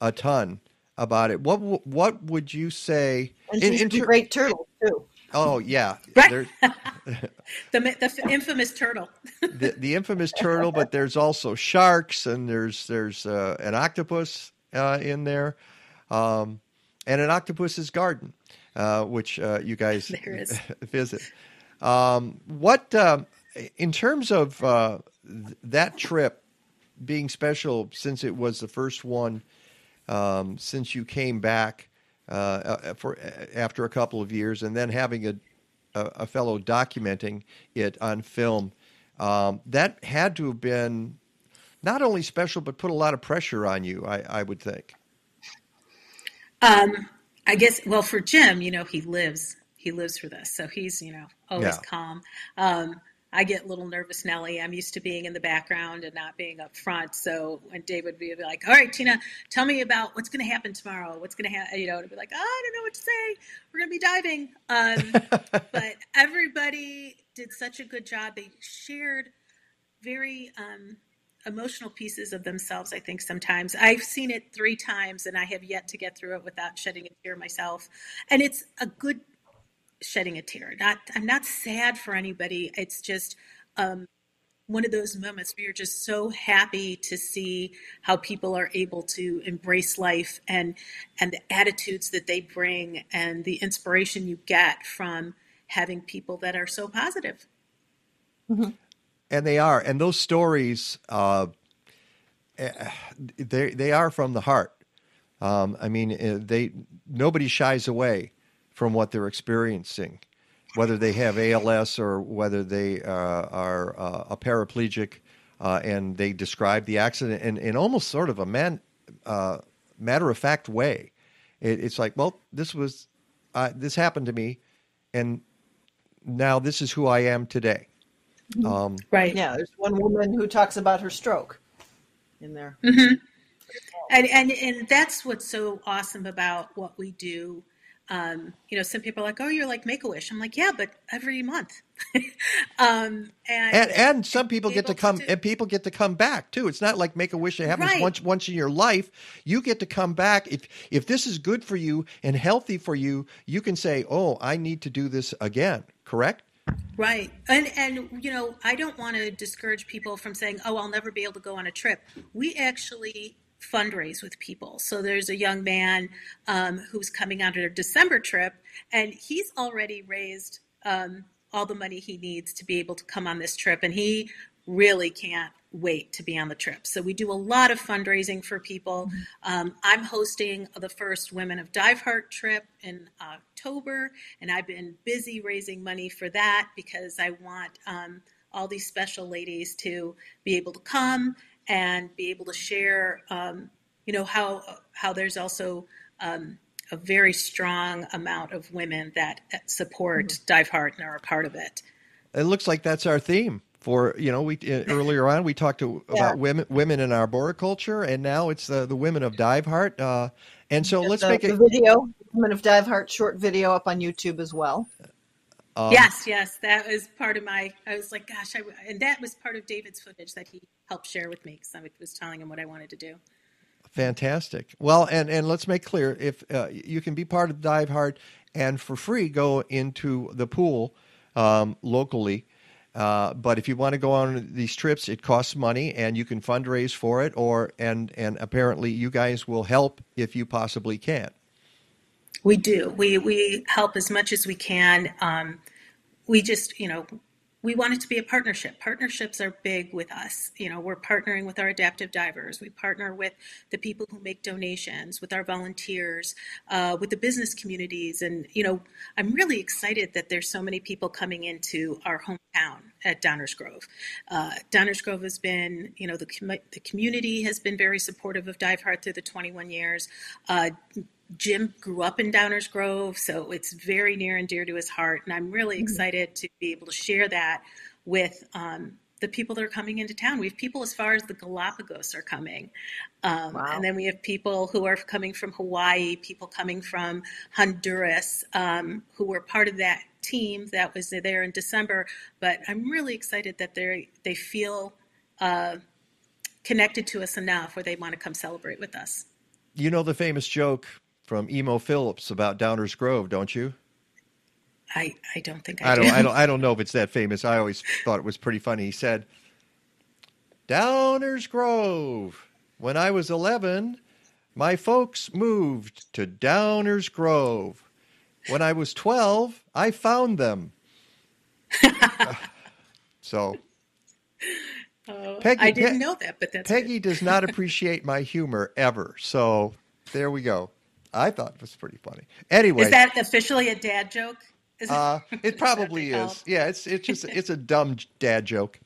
a ton about it. What would you say? And she's a great turtle too. Oh yeah, right. the infamous turtle. the infamous turtle, but there's also sharks and there's an octopus in there, and an octopus's garden, which you guys visit. What in terms of that trip being special, since it was the first one since you came back. For after a couple of years, and then having a fellow documenting it on film, That had to have been not only special, but put a lot of pressure on you, I would think. I guess, well, for Jim, you know, he lives for this. So he's, you know, always calm. I get a little nervous, Nellie. I'm used to being in the background and not being up front. So when Dave would be like, all right, Tina, tell me about what's going to happen tomorrow. What's going to happen? You know, it'd be like, oh, I don't know what to say. We're going to be diving. But everybody did such a good job. They shared very emotional pieces of themselves, I think, sometimes. I've seen it 3 times, and I have yet to get through it without shedding a tear myself. And it's a good shedding a tear. I'm not sad for anybody. It's just one of those moments where you're just so happy to see how people are able to embrace life and the attitudes that they bring and the inspiration you get from having people that are so positive. Mm-hmm. And they are. And those stories, they are from the heart. I mean, nobody shies away from what they're experiencing, whether they have ALS or whether they are a paraplegic, and they describe the accident in almost sort of a matter-of-fact way. It's like, well, this happened to me, and now this is who I am today. Right. Yeah, there's one woman who talks about her stroke in there. Mm-hmm. And that's what's so awesome about what we do. You know, some people are like, oh, you're like Make-A-Wish. I'm like, yeah, but every month. And some people get to come, and people get to come back too. It's not like Make-A-Wish. It happens once in your life. You get to come back. If this is good for you and healthy for you, you can say, oh, I need to do this again. Correct? Right. And you know, I don't want to discourage people from saying, oh, I'll never be able to go on a trip. We actually fundraise with people. So there's a young man who's coming on a December trip, and he's already raised all the money he needs to be able to come on this trip, and he really can't wait to be on the trip. So we do a lot of fundraising for people. I'm hosting the first Women of Dive Heart trip in October, and I've been busy raising money for that because I want all these special ladies to be able to come and be able to share, you know, how there's also a very strong amount of women that support Dive Heart and are a part of it. It looks like that's our theme for, you know, earlier on we talked about women in arboriculture, and now it's the Women of Dive Heart. And so let's make a video, Women of Dive Heart short video up on YouTube as well. Yes. That was part of I was like, gosh, and that was part of David's footage that he helped share with me because I was telling him what I wanted to do. Fantastic. Well, and let's make clear, if you can be part of Dive Heart and for free go into the pool locally. But if you want to go on these trips, it costs money, and you can fundraise for it, and apparently you guys will help if you possibly can. We do. We help as much as we can. We just, you know, we want it to be a partnership. Partnerships are big with us. You know, we're partnering with our adaptive divers. We partner with the people who make donations, with our volunteers, with the business communities. And, you know, I'm really excited that there's so many people coming into our hometown at Downers Grove. Downers Grove has been, you know, the community has been very supportive of Dive Heart through the 21 years. Jim grew up in Downers Grove, so it's very near and dear to his heart. And I'm really excited to be able to share that with the people that are coming into town. We have people as far as the Galapagos are coming. And then we have people who are coming from Hawaii, people coming from Honduras, who were part of that team that was there in December. But I'm really excited that they feel connected to us enough where they want to come celebrate with us. You know the famous joke from Emo Phillips about Downers Grove, don't you? I don't think I do. I don't know if it's that famous. I always thought it was pretty funny. He said, "Downers Grove. When I was 11, my folks moved to Downers Grove. When I was 12, I found them." Peggy, I didn't know that, but that's Peggy good. Does not appreciate my humor ever. So there we go. I thought it was pretty funny. Anyway, is that officially a dad joke? It probably is. Yeah, it's a dumb dad joke.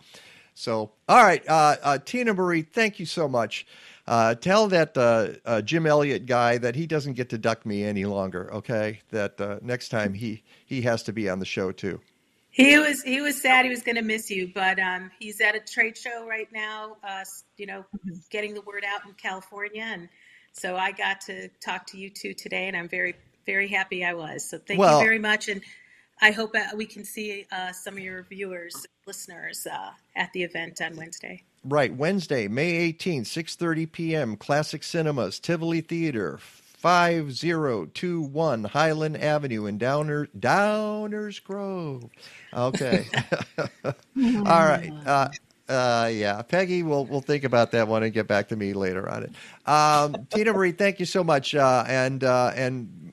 So, all right, Tina Marie, thank you so much. Tell that Jim Elliott guy that he doesn't get to duck me any longer, okay? That next time he has to be on the show too. He was sad he was going to miss you, but he's at a trade show right now, getting the word out in California, and so I got to talk to you two today, and I'm very, very happy I was. So thank you very much, and I hope we can see some of your viewers, listeners at the event on Wednesday. Right, Wednesday, May 18th, 6:30 p.m., Classic Cinemas, Tivoli Theater, 5021 Highland Avenue in Downers Grove. Okay. All right. Yeah, Peggy, we'll think about that one and get back to me later on it. Tina Marie, thank you so much, and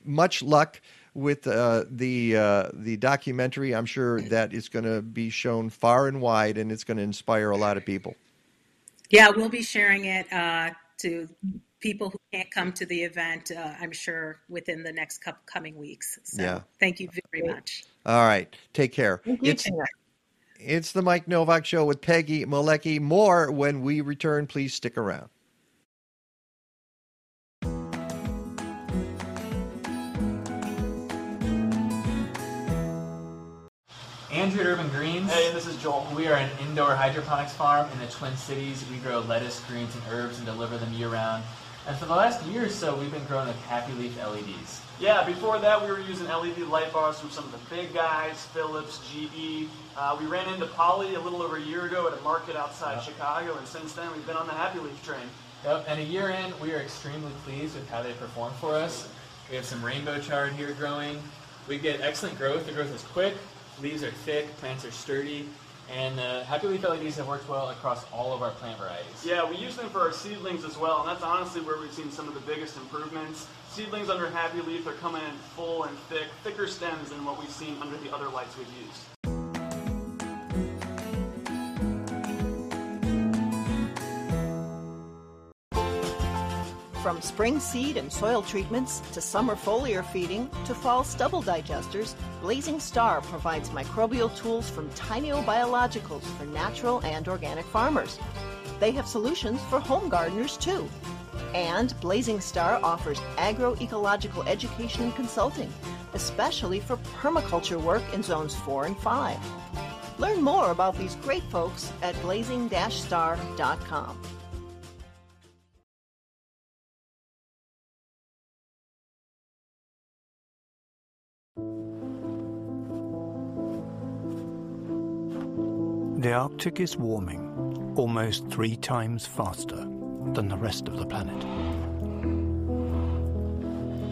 much luck with the documentary. I'm sure that it's going to be shown far and wide, and it's going to inspire a lot of people. Yeah, we'll be sharing it to people who can't come to the event, I'm sure, within the next coming weeks. So yeah. Thank you very much. All right. Take care. It's the Mike Novak Show with Peggy Malecki. More when we return. Please stick around. Andrew at Urban Greens. Hey, this is Joel. We are an indoor hydroponics farm in the Twin Cities. We grow lettuce, greens, and herbs and deliver them year-round. And for the last year or so, we've been growing with Happy Leaf LEDs. Yeah, before that, we were using LED light bars from some of the big guys, Philips, GE. We ran into Poly a little over a year ago at a market outside Chicago, and since then, we've been on the Happy Leaf train. Yep, and a year in, we are extremely pleased with how they perform for us. We have some rainbow chard here growing. We get excellent growth. The growth is quick, leaves are thick, plants are sturdy. And Happy Leaf LEDs have worked well across all of our plant varieties. Yeah, we use them for our seedlings as well, and that's honestly where we've seen some of the biggest improvements. Seedlings under Happy Leaf are coming in full and thick, thicker stems than what we've seen under the other lights we've used. From spring seed and soil treatments to summer foliar feeding to fall stubble digesters, Blazing Star provides microbial tools from Tinyo Biologicals for natural and organic farmers. They have solutions for home gardeners too. And Blazing Star offers agroecological education and consulting, especially for permaculture work in zones 4 and 5. Learn more about these great folks at blazing-star.com. The Arctic is warming almost 3 times faster than the rest of the planet,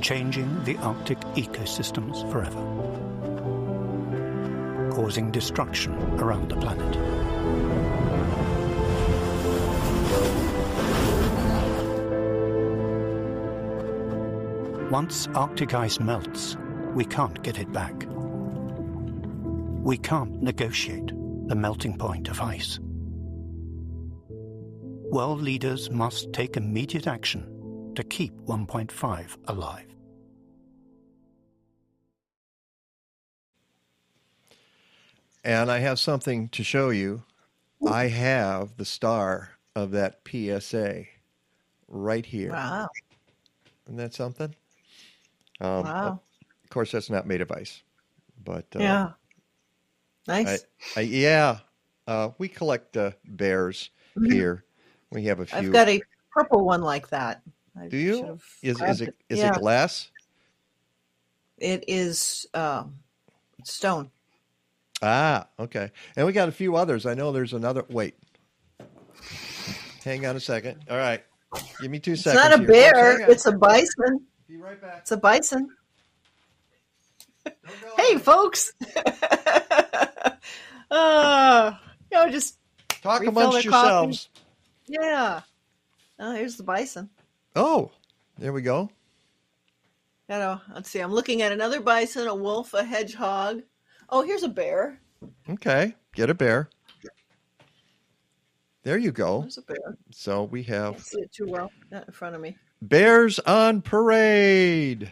changing the Arctic ecosystems forever, causing destruction around the planet. Once Arctic ice melts, we can't get it back. We can't negotiate the melting point of ice. World leaders must take immediate action to keep 1.5 alive. And I have something to show you. I have the star of that PSA right here. Wow. Isn't that something? Wow. Of course, that's not made of ice, but yeah. Nice. We collect bears here. We have a few. I've got a purple one like that. Do you? Is it glass? It is stone. Ah, okay. And we got a few others. I know there's another. Wait. Hang on a second. All right. Give me 2 seconds. It's not a bear. It's a bison. Be right back. It's a bison. Hey, folks. Just talk amongst yourselves. Yeah. Oh, here's the bison. Oh, there we go. Let's see. I'm looking at another bison, a wolf, a hedgehog. Oh, here's a bear. Okay. Get a bear. There you go. There's a bear. So we have. I can't see it too well. Not in front of me. Bears on parade.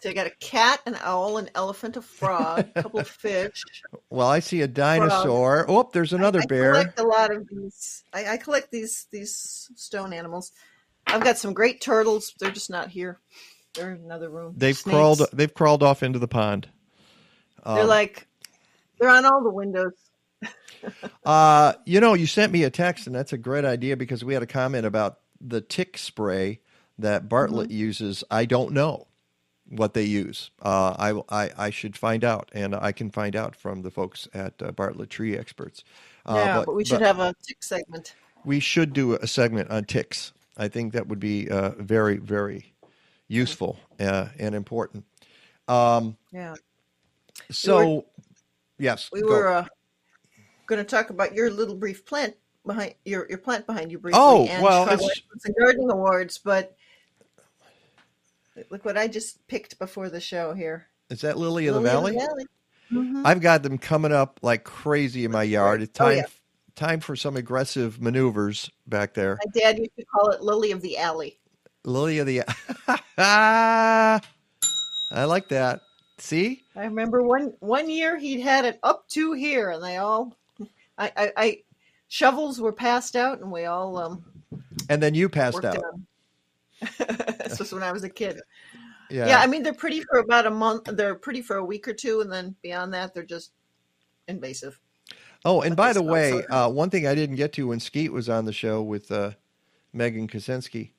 So I got a cat, an owl, an elephant, a frog, a couple of fish. Well, I see a dinosaur. Frog. Oh, there's another bear. I collect a lot of these. I collect these stone animals. I've got some great turtles. They're just not here. They're in another room. They've crawled off into the pond. They're on all the windows. You sent me a text, and that's a great idea because we had a comment about the tick spray that Bartlett uses. I don't know what they use. I should find out, and I can find out from the folks at Bartlett Tree Experts. But we should have a tick segment. We should do a segment on ticks. I think that would be very, very useful and important. We were going to talk about your little brief plant behind your plant behind you briefly. Oh, and well, it's the Gardening Awards, but look what I just picked before the show here. Is that Lily of the Valley? Mm-hmm. I've got them coming up like crazy in my yard. It's time for some aggressive maneuvers back there. My dad used to call it Lily of the Alley. Lily of the I like that. See? I remember one year he'd had it up to here, and shovels were passed out, and we all and then you passed out. This was when I was a kid. Yeah, I mean, they're pretty for about a month. They're pretty for a week or two, and then beyond that, they're just invasive. Oh, and by the way, one thing I didn't get to when Skeet was on the show with Megan Kacenski,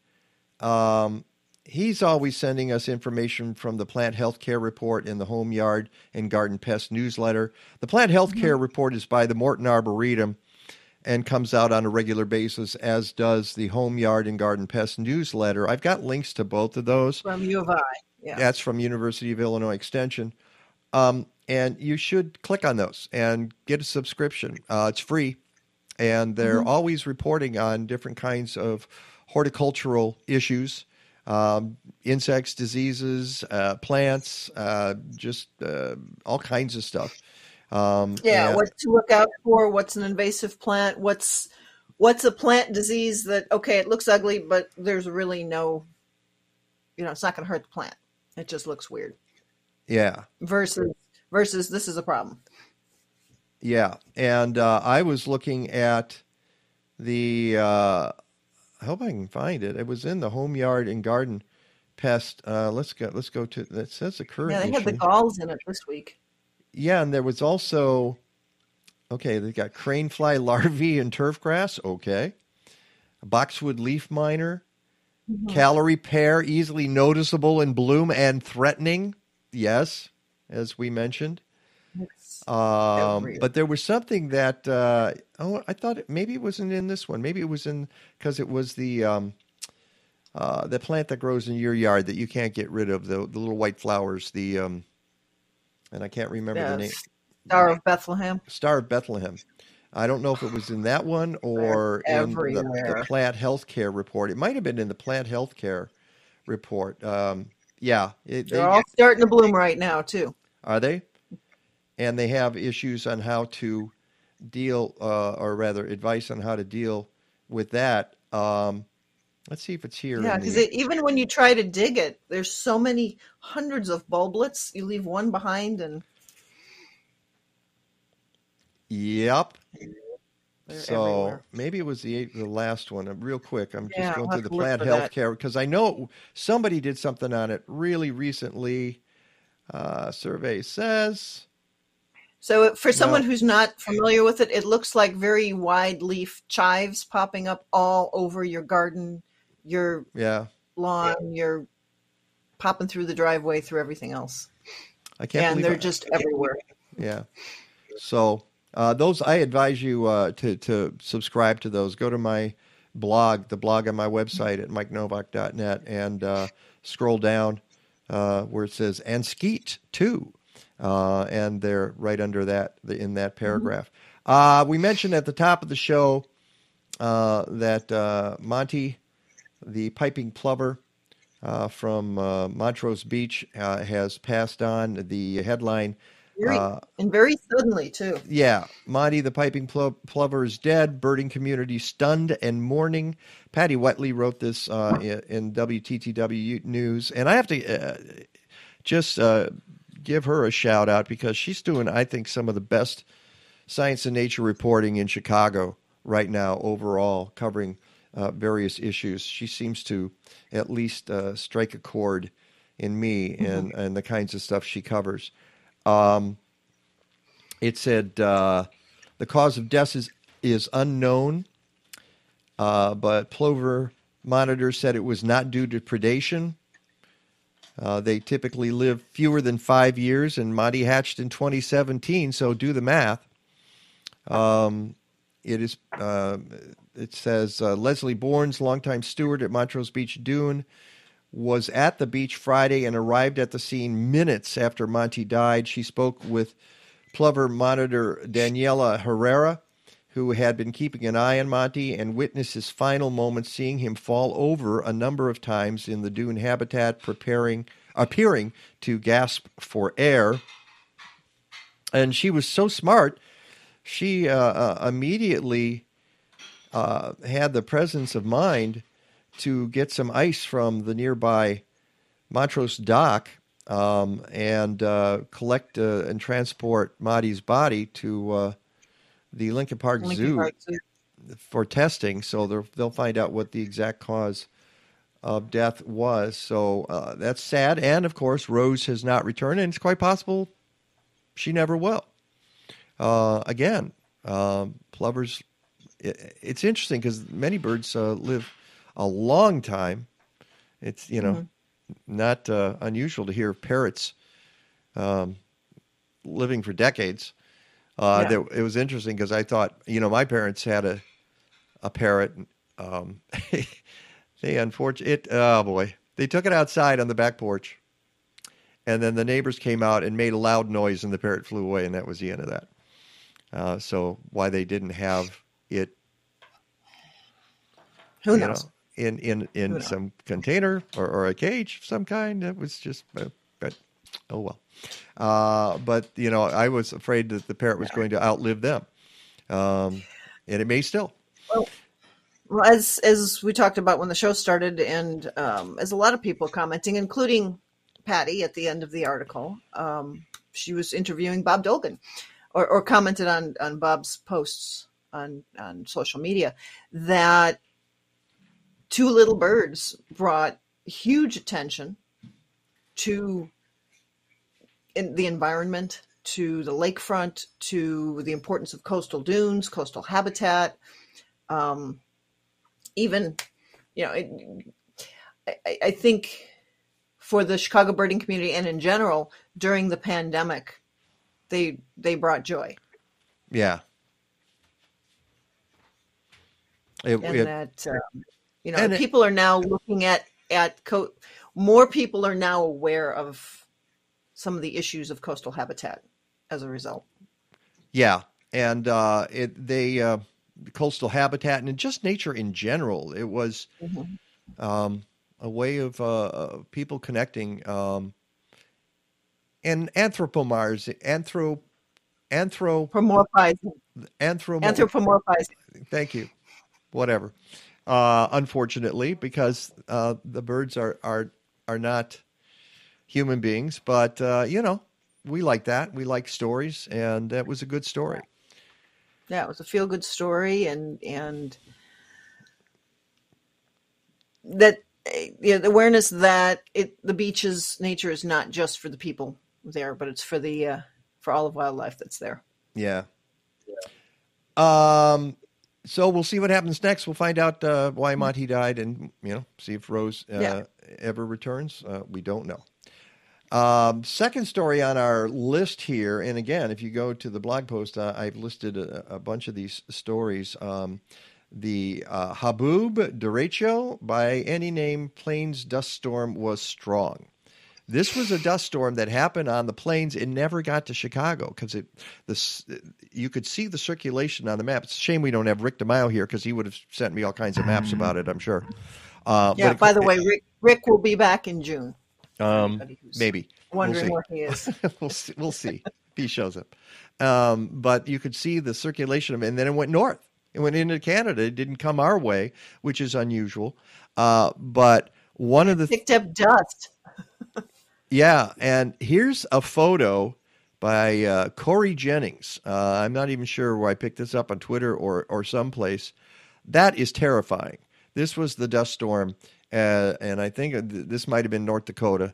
he's always sending us information from the Plant Healthcare Report and the Home Yard and Garden Pest Newsletter. The Plant Healthcare Report is by the Morton Arboretum and comes out on a regular basis, as does the Home Yard and Garden Pest Newsletter. I've got links to both of those. From U of I. Yeah. That's from University of Illinois Extension. And you should click on those and get a subscription. It's free. And they're always reporting on different kinds of horticultural issues, insects, diseases, plants, just all kinds of stuff. What to look out for, what's an invasive plant, what's a plant disease that, okay, it looks ugly, but there's really no, it's not going to hurt the plant. It just looks weird. Yeah. Versus this is a problem. Yeah. And I was looking at the, I hope I can find it. It was in the Home Yard and Garden Pest. Let's go to, that says the current issue. Yeah, they had the galls in it this week. Yeah, and there was also, they got crane fly larvae and turf grass. Okay. Boxwood leaf miner. Calorie pear, easily noticeable in bloom and threatening. Yes, as we mentioned. But there was something that, I thought maybe it wasn't in this one. Maybe it was because it was the plant that grows in your yard that you can't get rid of, the little white flowers, and I can't remember the name. Star of Bethlehem. I don't know if it was in that one or in the Plant Healthcare Report. It might have been in the Plant Healthcare Report. They're all starting to bloom right now, too. Are they? And they have issues on how to deal, advice on how to deal with that. Let's see if it's here. Yeah, because even when you try to dig it, there's so many hundreds of bulblets. You leave one behind, and yep. So everywhere. Maybe it was the last one. Real quick, I'm just going through the plant healthcare because I know somebody did something on it really recently. Survey says. So for someone who's not familiar with it, it looks like very wide leaf chives popping up all over your garden, your lawn, you're popping through the driveway, through everything else. I can't believe they're just everywhere. Yeah. So those, I advise you to subscribe to those. Go to my blog, the blog on my website at mikenovak.net, and scroll down where it says, and Skeet too. And they're right under that, in that paragraph. We mentioned at the top of the show that Monty, the piping plumber from Montrose Beach, has passed on. The headline. And very suddenly, too. Yeah. Monty, the piping plumber, is dead. Birding community stunned and mourning. Patty Wetley wrote this in WTTW News. And I have to just give her a shout out because she's doing, I think, some of the best science and nature reporting in Chicago right now overall, covering various issues. She seems to at least strike a chord in me and the kinds of stuff she covers. It said the cause of death is unknown, but plover monitor said it was not due to predation. They typically live fewer than 5 years, and Monty hatched in 2017, so do the math. It says Leslie Bourne's longtime steward at Montrose Beach Dune was at the beach Friday and arrived at the scene minutes after Monty died. She spoke with plover monitor Daniela Herrera, who had been keeping an eye on Monty and witnessed his final moments, seeing him fall over a number of times in the dune habitat, appearing to gasp for air. And she was so smart, she immediately had the presence of mind to get some ice from the nearby Montrose dock and collect and transport Monty's body to the Lincoln Park Zoo for testing. So they'll find out what the exact cause of death was. So that's sad. And, of course, Rose has not returned, and it's quite possible she never will. Again, plovers, it's interesting because many birds live a long time. It's, not unusual to hear parrots living for decades. It was interesting because I thought, my parents had a parrot. They unfortunately, they took it outside on the back porch, and then the neighbors came out and made a loud noise, and the parrot flew away, and that was the end of that. So why they didn't have it, who knows? In some container or a cage of some kind, that was just. Oh, well. But, I was afraid that the parrot was going to outlive them. And it may still. Well, as we talked about when the show started, and as a lot of people commenting, including Patty at the end of the article, she was interviewing Bob Dolgan or commented on Bob's posts on social media that two little birds brought huge attention to in the environment, to the lakefront, to the importance of coastal dunes, coastal habitat. I think for the Chicago birding community and in general during the pandemic, they brought joy. Yeah. People are now looking at more people are now aware of some of the issues of coastal habitat as a result. Yeah. And coastal habitat and just nature in general, it was a way of people connecting and anthropomorphizing. Thank you. Whatever. Unfortunately, because the birds are not human beings, but we like that. We like stories, and that was a good story. Yeah, it was a feel-good story, and that the awareness that the beach's nature is not just for the people there, but it's for the for all of wildlife that's there. Yeah. So we'll see what happens next. We'll find out why Monty died, and see if Rose ever returns. We don't know. Second story on our list here, and again, if you go to the blog post, I've listed a bunch of these stories. The Haboob derecho, by any name, Plains dust storm was strong. This was a dust storm that happened on the plains. It never got to Chicago because you could see the circulation on the map. It's a shame we don't have Rick DeMaio here because he would have sent me all kinds of maps about it, I'm sure. By the way, Rick will be back in June. Maybe wondering where he is. We'll see if he shows up. But you could see the circulation of it, and then it went north. It went into Canada. It didn't come our way, which is unusual. But one of the picked up dust. Yeah, and here's a photo by Corey Jennings. I'm not even sure where I picked this up on Twitter or someplace. That is terrifying. This was the dust storm, and I think this might have been North Dakota.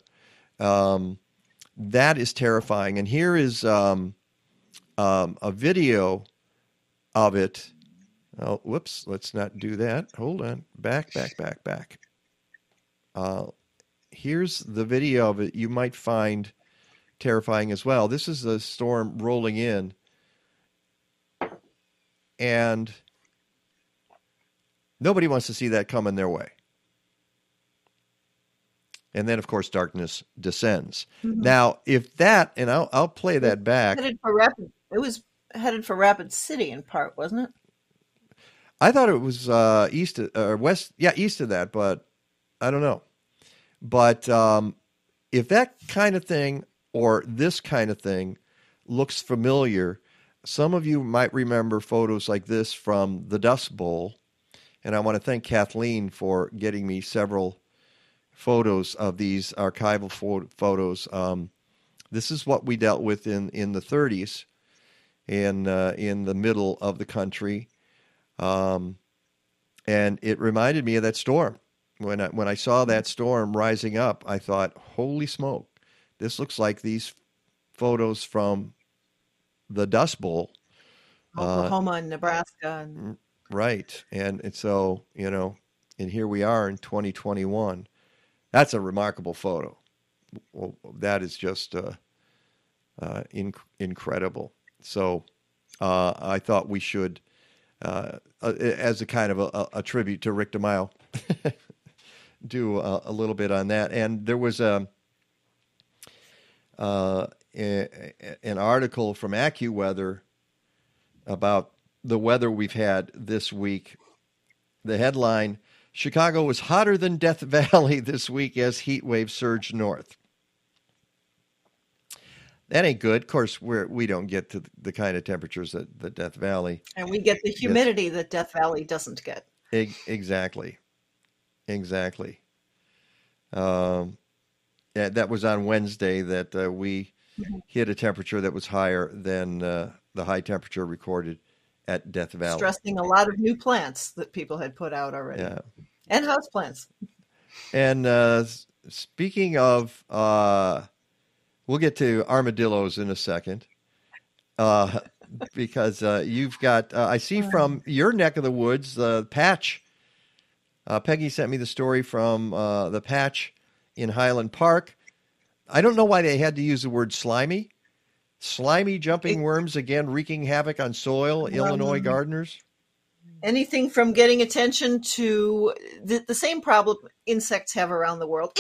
That is terrifying. And here is a video of it. Oh, whoops, let's not do that. Hold on. Back. Here's the video of it you might find terrifying as well. This is the storm rolling in. And nobody wants to see that coming their way. And then, of course, darkness descends. Mm-hmm. Now, if that, and I'll play that back. It was headed for Rapid City in part, wasn't it? I thought it was east or west. Yeah, east of that, but I don't know. But if that kind of thing or this kind of thing looks familiar, some of you might remember photos like this from the Dust Bowl. And I want to thank Kathleen for getting me several photos of these archival photos. This is what we dealt with in the 30s in the middle of the country. And it reminded me of that storm. When I saw that storm rising up, I thought, holy smoke, this looks like these photos from the Dust Bowl. Oklahoma and Nebraska. Right. And so, you know, and here we are in 2021. That's a remarkable photo. Well, that is just incredible. So I thought we should, as a kind of a tribute to Rick DeMaio, do a little bit on that. And there was an article from AccuWeather about the weather we've had this week. The headline: Chicago was hotter than Death Valley this week as heat waves surge north. That ain't good. Of course, we don't get to the kind of temperatures that the Death Valley. And we get the humidity that Death Valley doesn't get. Exactly. Yeah, that was on Wednesday that we hit a temperature that was higher than the high temperature recorded at Death Valley. Stressing a lot of new plants that people had put out already. Yeah. And houseplants. And speaking of, we'll get to armadillos in a second, because you've got, I see from your neck of the woods, the patch. Peggy sent me the story from the patch in Highland Park. I don't know why they had to use the word slimy. Slimy jumping worms again wreaking havoc on soil, Illinois gardeners. Anything from getting attention to the same problem insects have around the world.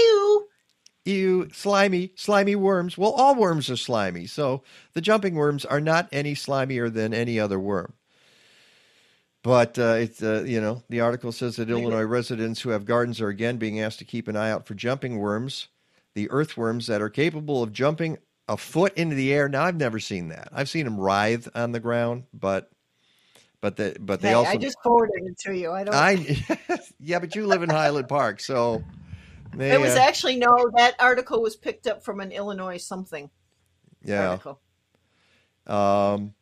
Ew, slimy worms. Well, all worms are slimy, so the jumping worms are not any slimier than any other worm. But it's you know, the article says that Illinois residents who have gardens are again being asked to keep an eye out for jumping worms, the earthworms that are capable of jumping a foot into the air. Now, I've never seen that. I've seen them writhe on the ground, but they also. I just forwarded it to you. Yeah, but you live in Highland Park, so. It was actually that article was picked up from an Illinois something. Yeah. Article.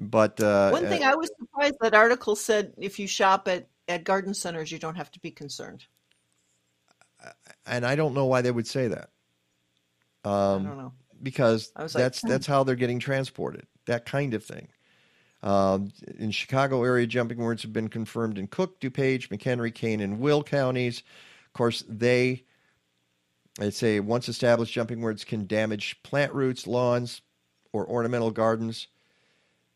But one thing I was surprised that article said: if you shop at garden centers, you don't have to be concerned. And I don't know why they would say that. I don't know. Because that's how they're getting transported, that kind of thing. In Chicago area, jumping worms have been confirmed in Cook, DuPage, McHenry, Kane, and Will counties. Of course, I'd say once established, jumping worms can damage plant roots, lawns, or ornamental gardens.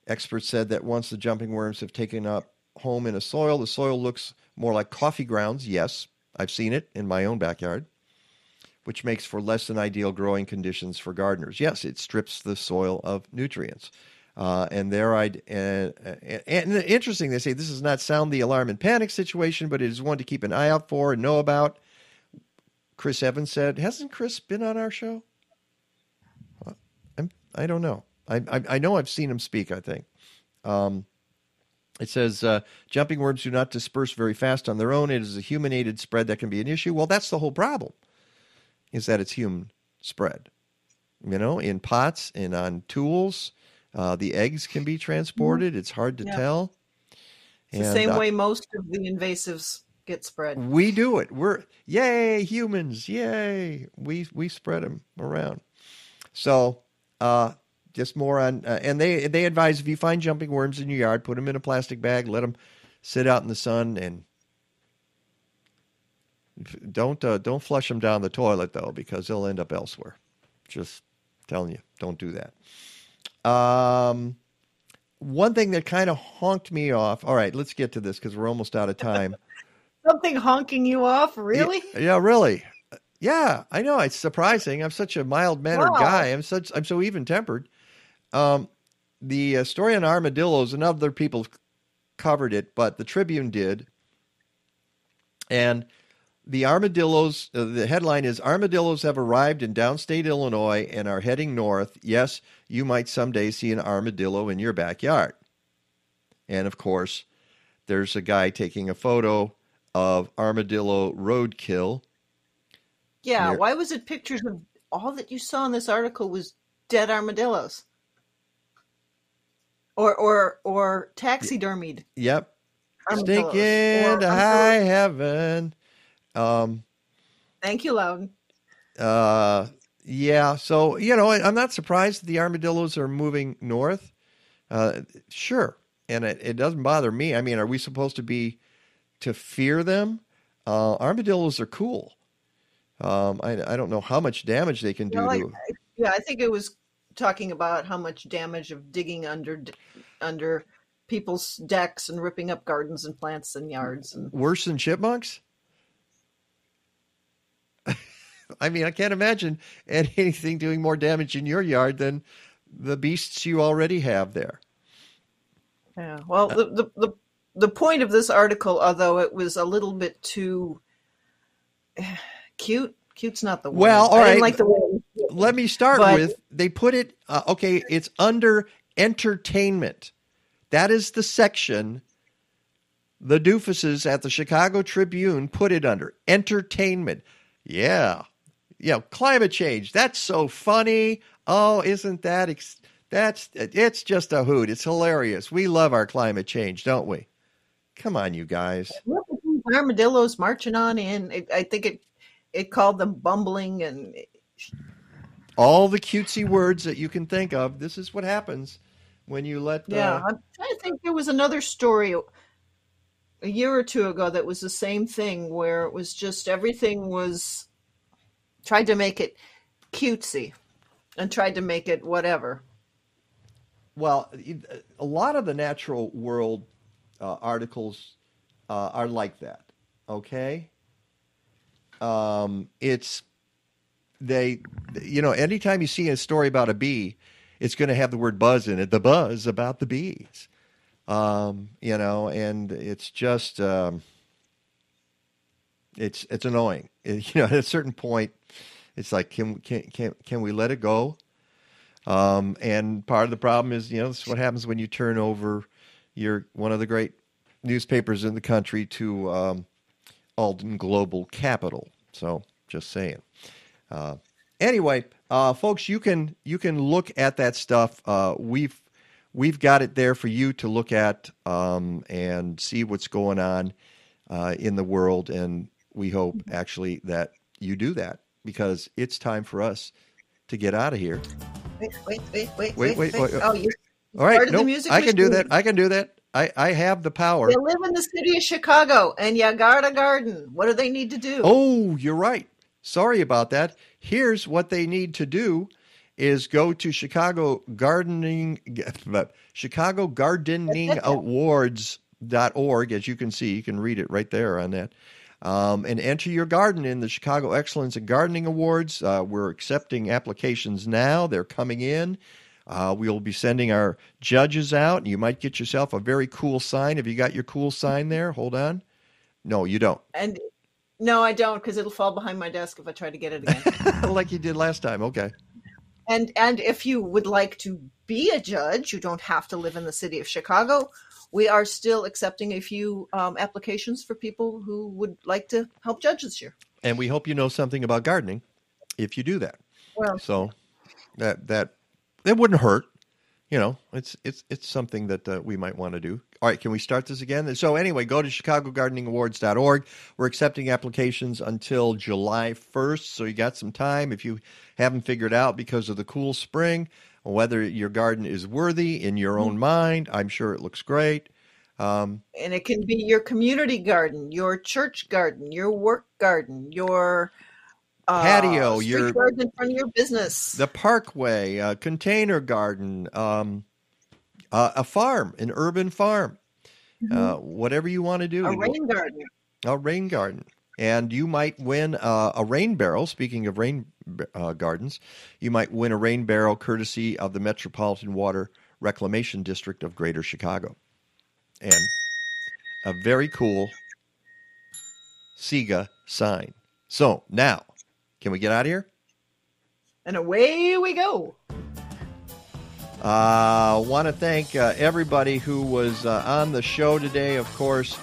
Experts said that once the jumping worms have taken up home in a soil, the soil looks more like coffee grounds. Yes, I've seen it in my own backyard, which makes for less than ideal growing conditions for gardeners. Yes, it strips the soil of nutrients. And interesting, they say this does not sound the alarm and panic situation, but it is one to keep an eye out for and know about. Chris Evans said, hasn't Chris been on our show? I don't know. I know I've seen him speak, I think. It says jumping worms do not disperse very fast on their own. It is a human-aided spread that can be an issue. Well, that's the whole problem. Is that it's human spread, you know, in pots and on tools. The eggs can be transported. It's hard to tell. It's the same way most of the invasives get spread. We do it. We're humans. Yay. We spread them around. So, just more on, and they advise if you find jumping worms in your yard, put them in a plastic bag, let them sit out in the sun, and don't flush them down the toilet though, because they'll end up elsewhere. Just telling you, don't do that. One thing that kind of honked me off. All right, let's get to this because we're almost out of time. Something honking you off? Really? Yeah, really. Yeah, I know. It's surprising. I'm such a mild-mannered guy. I'm so even-tempered. The story on armadillos, and other people covered it, but the Tribune did. And the armadillos, the headline is, "Armadillos have arrived in downstate Illinois and are heading north. Yes, you might someday see an armadillo in your backyard." And, of course, there's a guy taking a photo of armadillo roadkill. Yeah, why was it pictures of all that you saw in this article was dead armadillos? Or taxidermied. Yep. Stick into high heaven. Thank you, Loudon. Yeah, so, you know, I'm not surprised that the armadillos are moving north. Sure, and it doesn't bother me. I mean, are we supposed to fear them? Armadillos are cool. I don't know how much damage they can do. I think it was talking about how much damage of digging under people's decks and ripping up gardens and plants and yards. And worse than chipmunks? I mean, I can't imagine anything doing more damage in your yard than the beasts you already have there. Yeah. Well, the point of this article, although it was a little bit too... Cute's not the word. Well, all right. Like the word. Let me start with, they put it, it's under entertainment. That is the section the doofuses at the Chicago Tribune put it under, entertainment. Yeah. Yeah, climate change. That's so funny. Oh, isn't that, it's just a hoot. It's hilarious. We love our climate change, don't we? Come on, you guys. Armadillos marching on in. I think it called them bumbling and all the cutesy words that you can think of. This is what happens when you let. I think there was another story a year or two ago that was the same thing, where it was just everything was tried to make it cutesy and tried to make it whatever. Well, a lot of the natural world articles are like that. Okay. Anytime you see a story about a bee, it's going to have the word buzz in it, the buzz about the bees, and it's just, it's annoying. At a certain point, it's like, can we let it go? And part of the problem is, this is what happens when you turn over one of the great newspapers in the country to, Alden Global Capital. So just saying. Anyway, folks, you can look at that stuff. We've got it there for you to look at and see what's going on in the world. And we hope actually that you do that, because it's time for us to get out of here. Wait. Oh, you're all right. Nope, I can do that. I have the power. They live in the city of Chicago, and you got a garden. What do they need to do? Oh, you're right. Sorry about that. Here's what they need to do is go to ChicagoGardeningAwards.org. As you can see, you can read it right there on that. And enter your garden in the Chicago Excellence in Gardening Awards. We're accepting applications now. They're coming in. We'll be sending our judges out, and you might get yourself a very cool sign. Have you got your cool sign there? Hold on. No, you don't. And no, I don't, because it'll fall behind my desk if I try to get it again. Like you did last time. Okay. And if you would like to be a judge, you don't have to live in the city of Chicago. We are still accepting a few applications for people who would like to help judge this year. And we hope you know something about gardening if you do that. Well, so that wouldn't hurt. You know, it's something that we might want to do. All right, can we start this again? So anyway, go to chicagogardeningawards.org. We're accepting applications until July 1st, so you got some time. If you haven't figured out because of the cool spring, whether your garden is worthy in your own mind, I'm sure it looks great. And it can be your community garden, your church garden, your work garden, your patio, your garden in front of your business, the parkway, a container garden, a farm, an urban farm, whatever you want to do. A rain garden. And you might win a rain barrel. Speaking of rain gardens, you might win a rain barrel courtesy of the Metropolitan Water Reclamation District of Greater Chicago. And a very cool SEGA sign. So now, can we get out of here? And away we go. I want to thank everybody who was on the show today. Of course,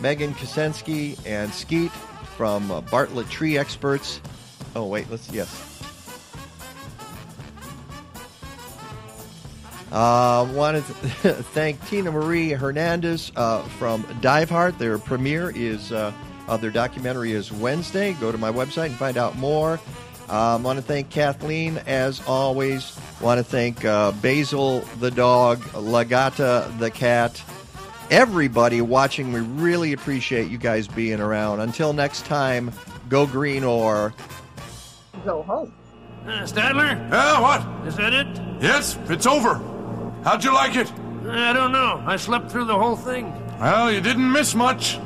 Megan Kacenski and Skeet from Bartlett Tree Experts. Oh, wait, I wanted to thank Tina Marie Hernandez from Dive Heart. Their premiere is... their documentary is Wednesday. Go to my website and find out more. I want to thank Kathleen, as always. Want to thank Basil the dog, Lagata the cat, everybody watching. We really appreciate you guys being around. Until next time, go green or go home. Stadler? Yeah, what? Is that it? Yes, it's over. How'd you like it? I don't know. I slept through the whole thing. Well, you didn't miss much.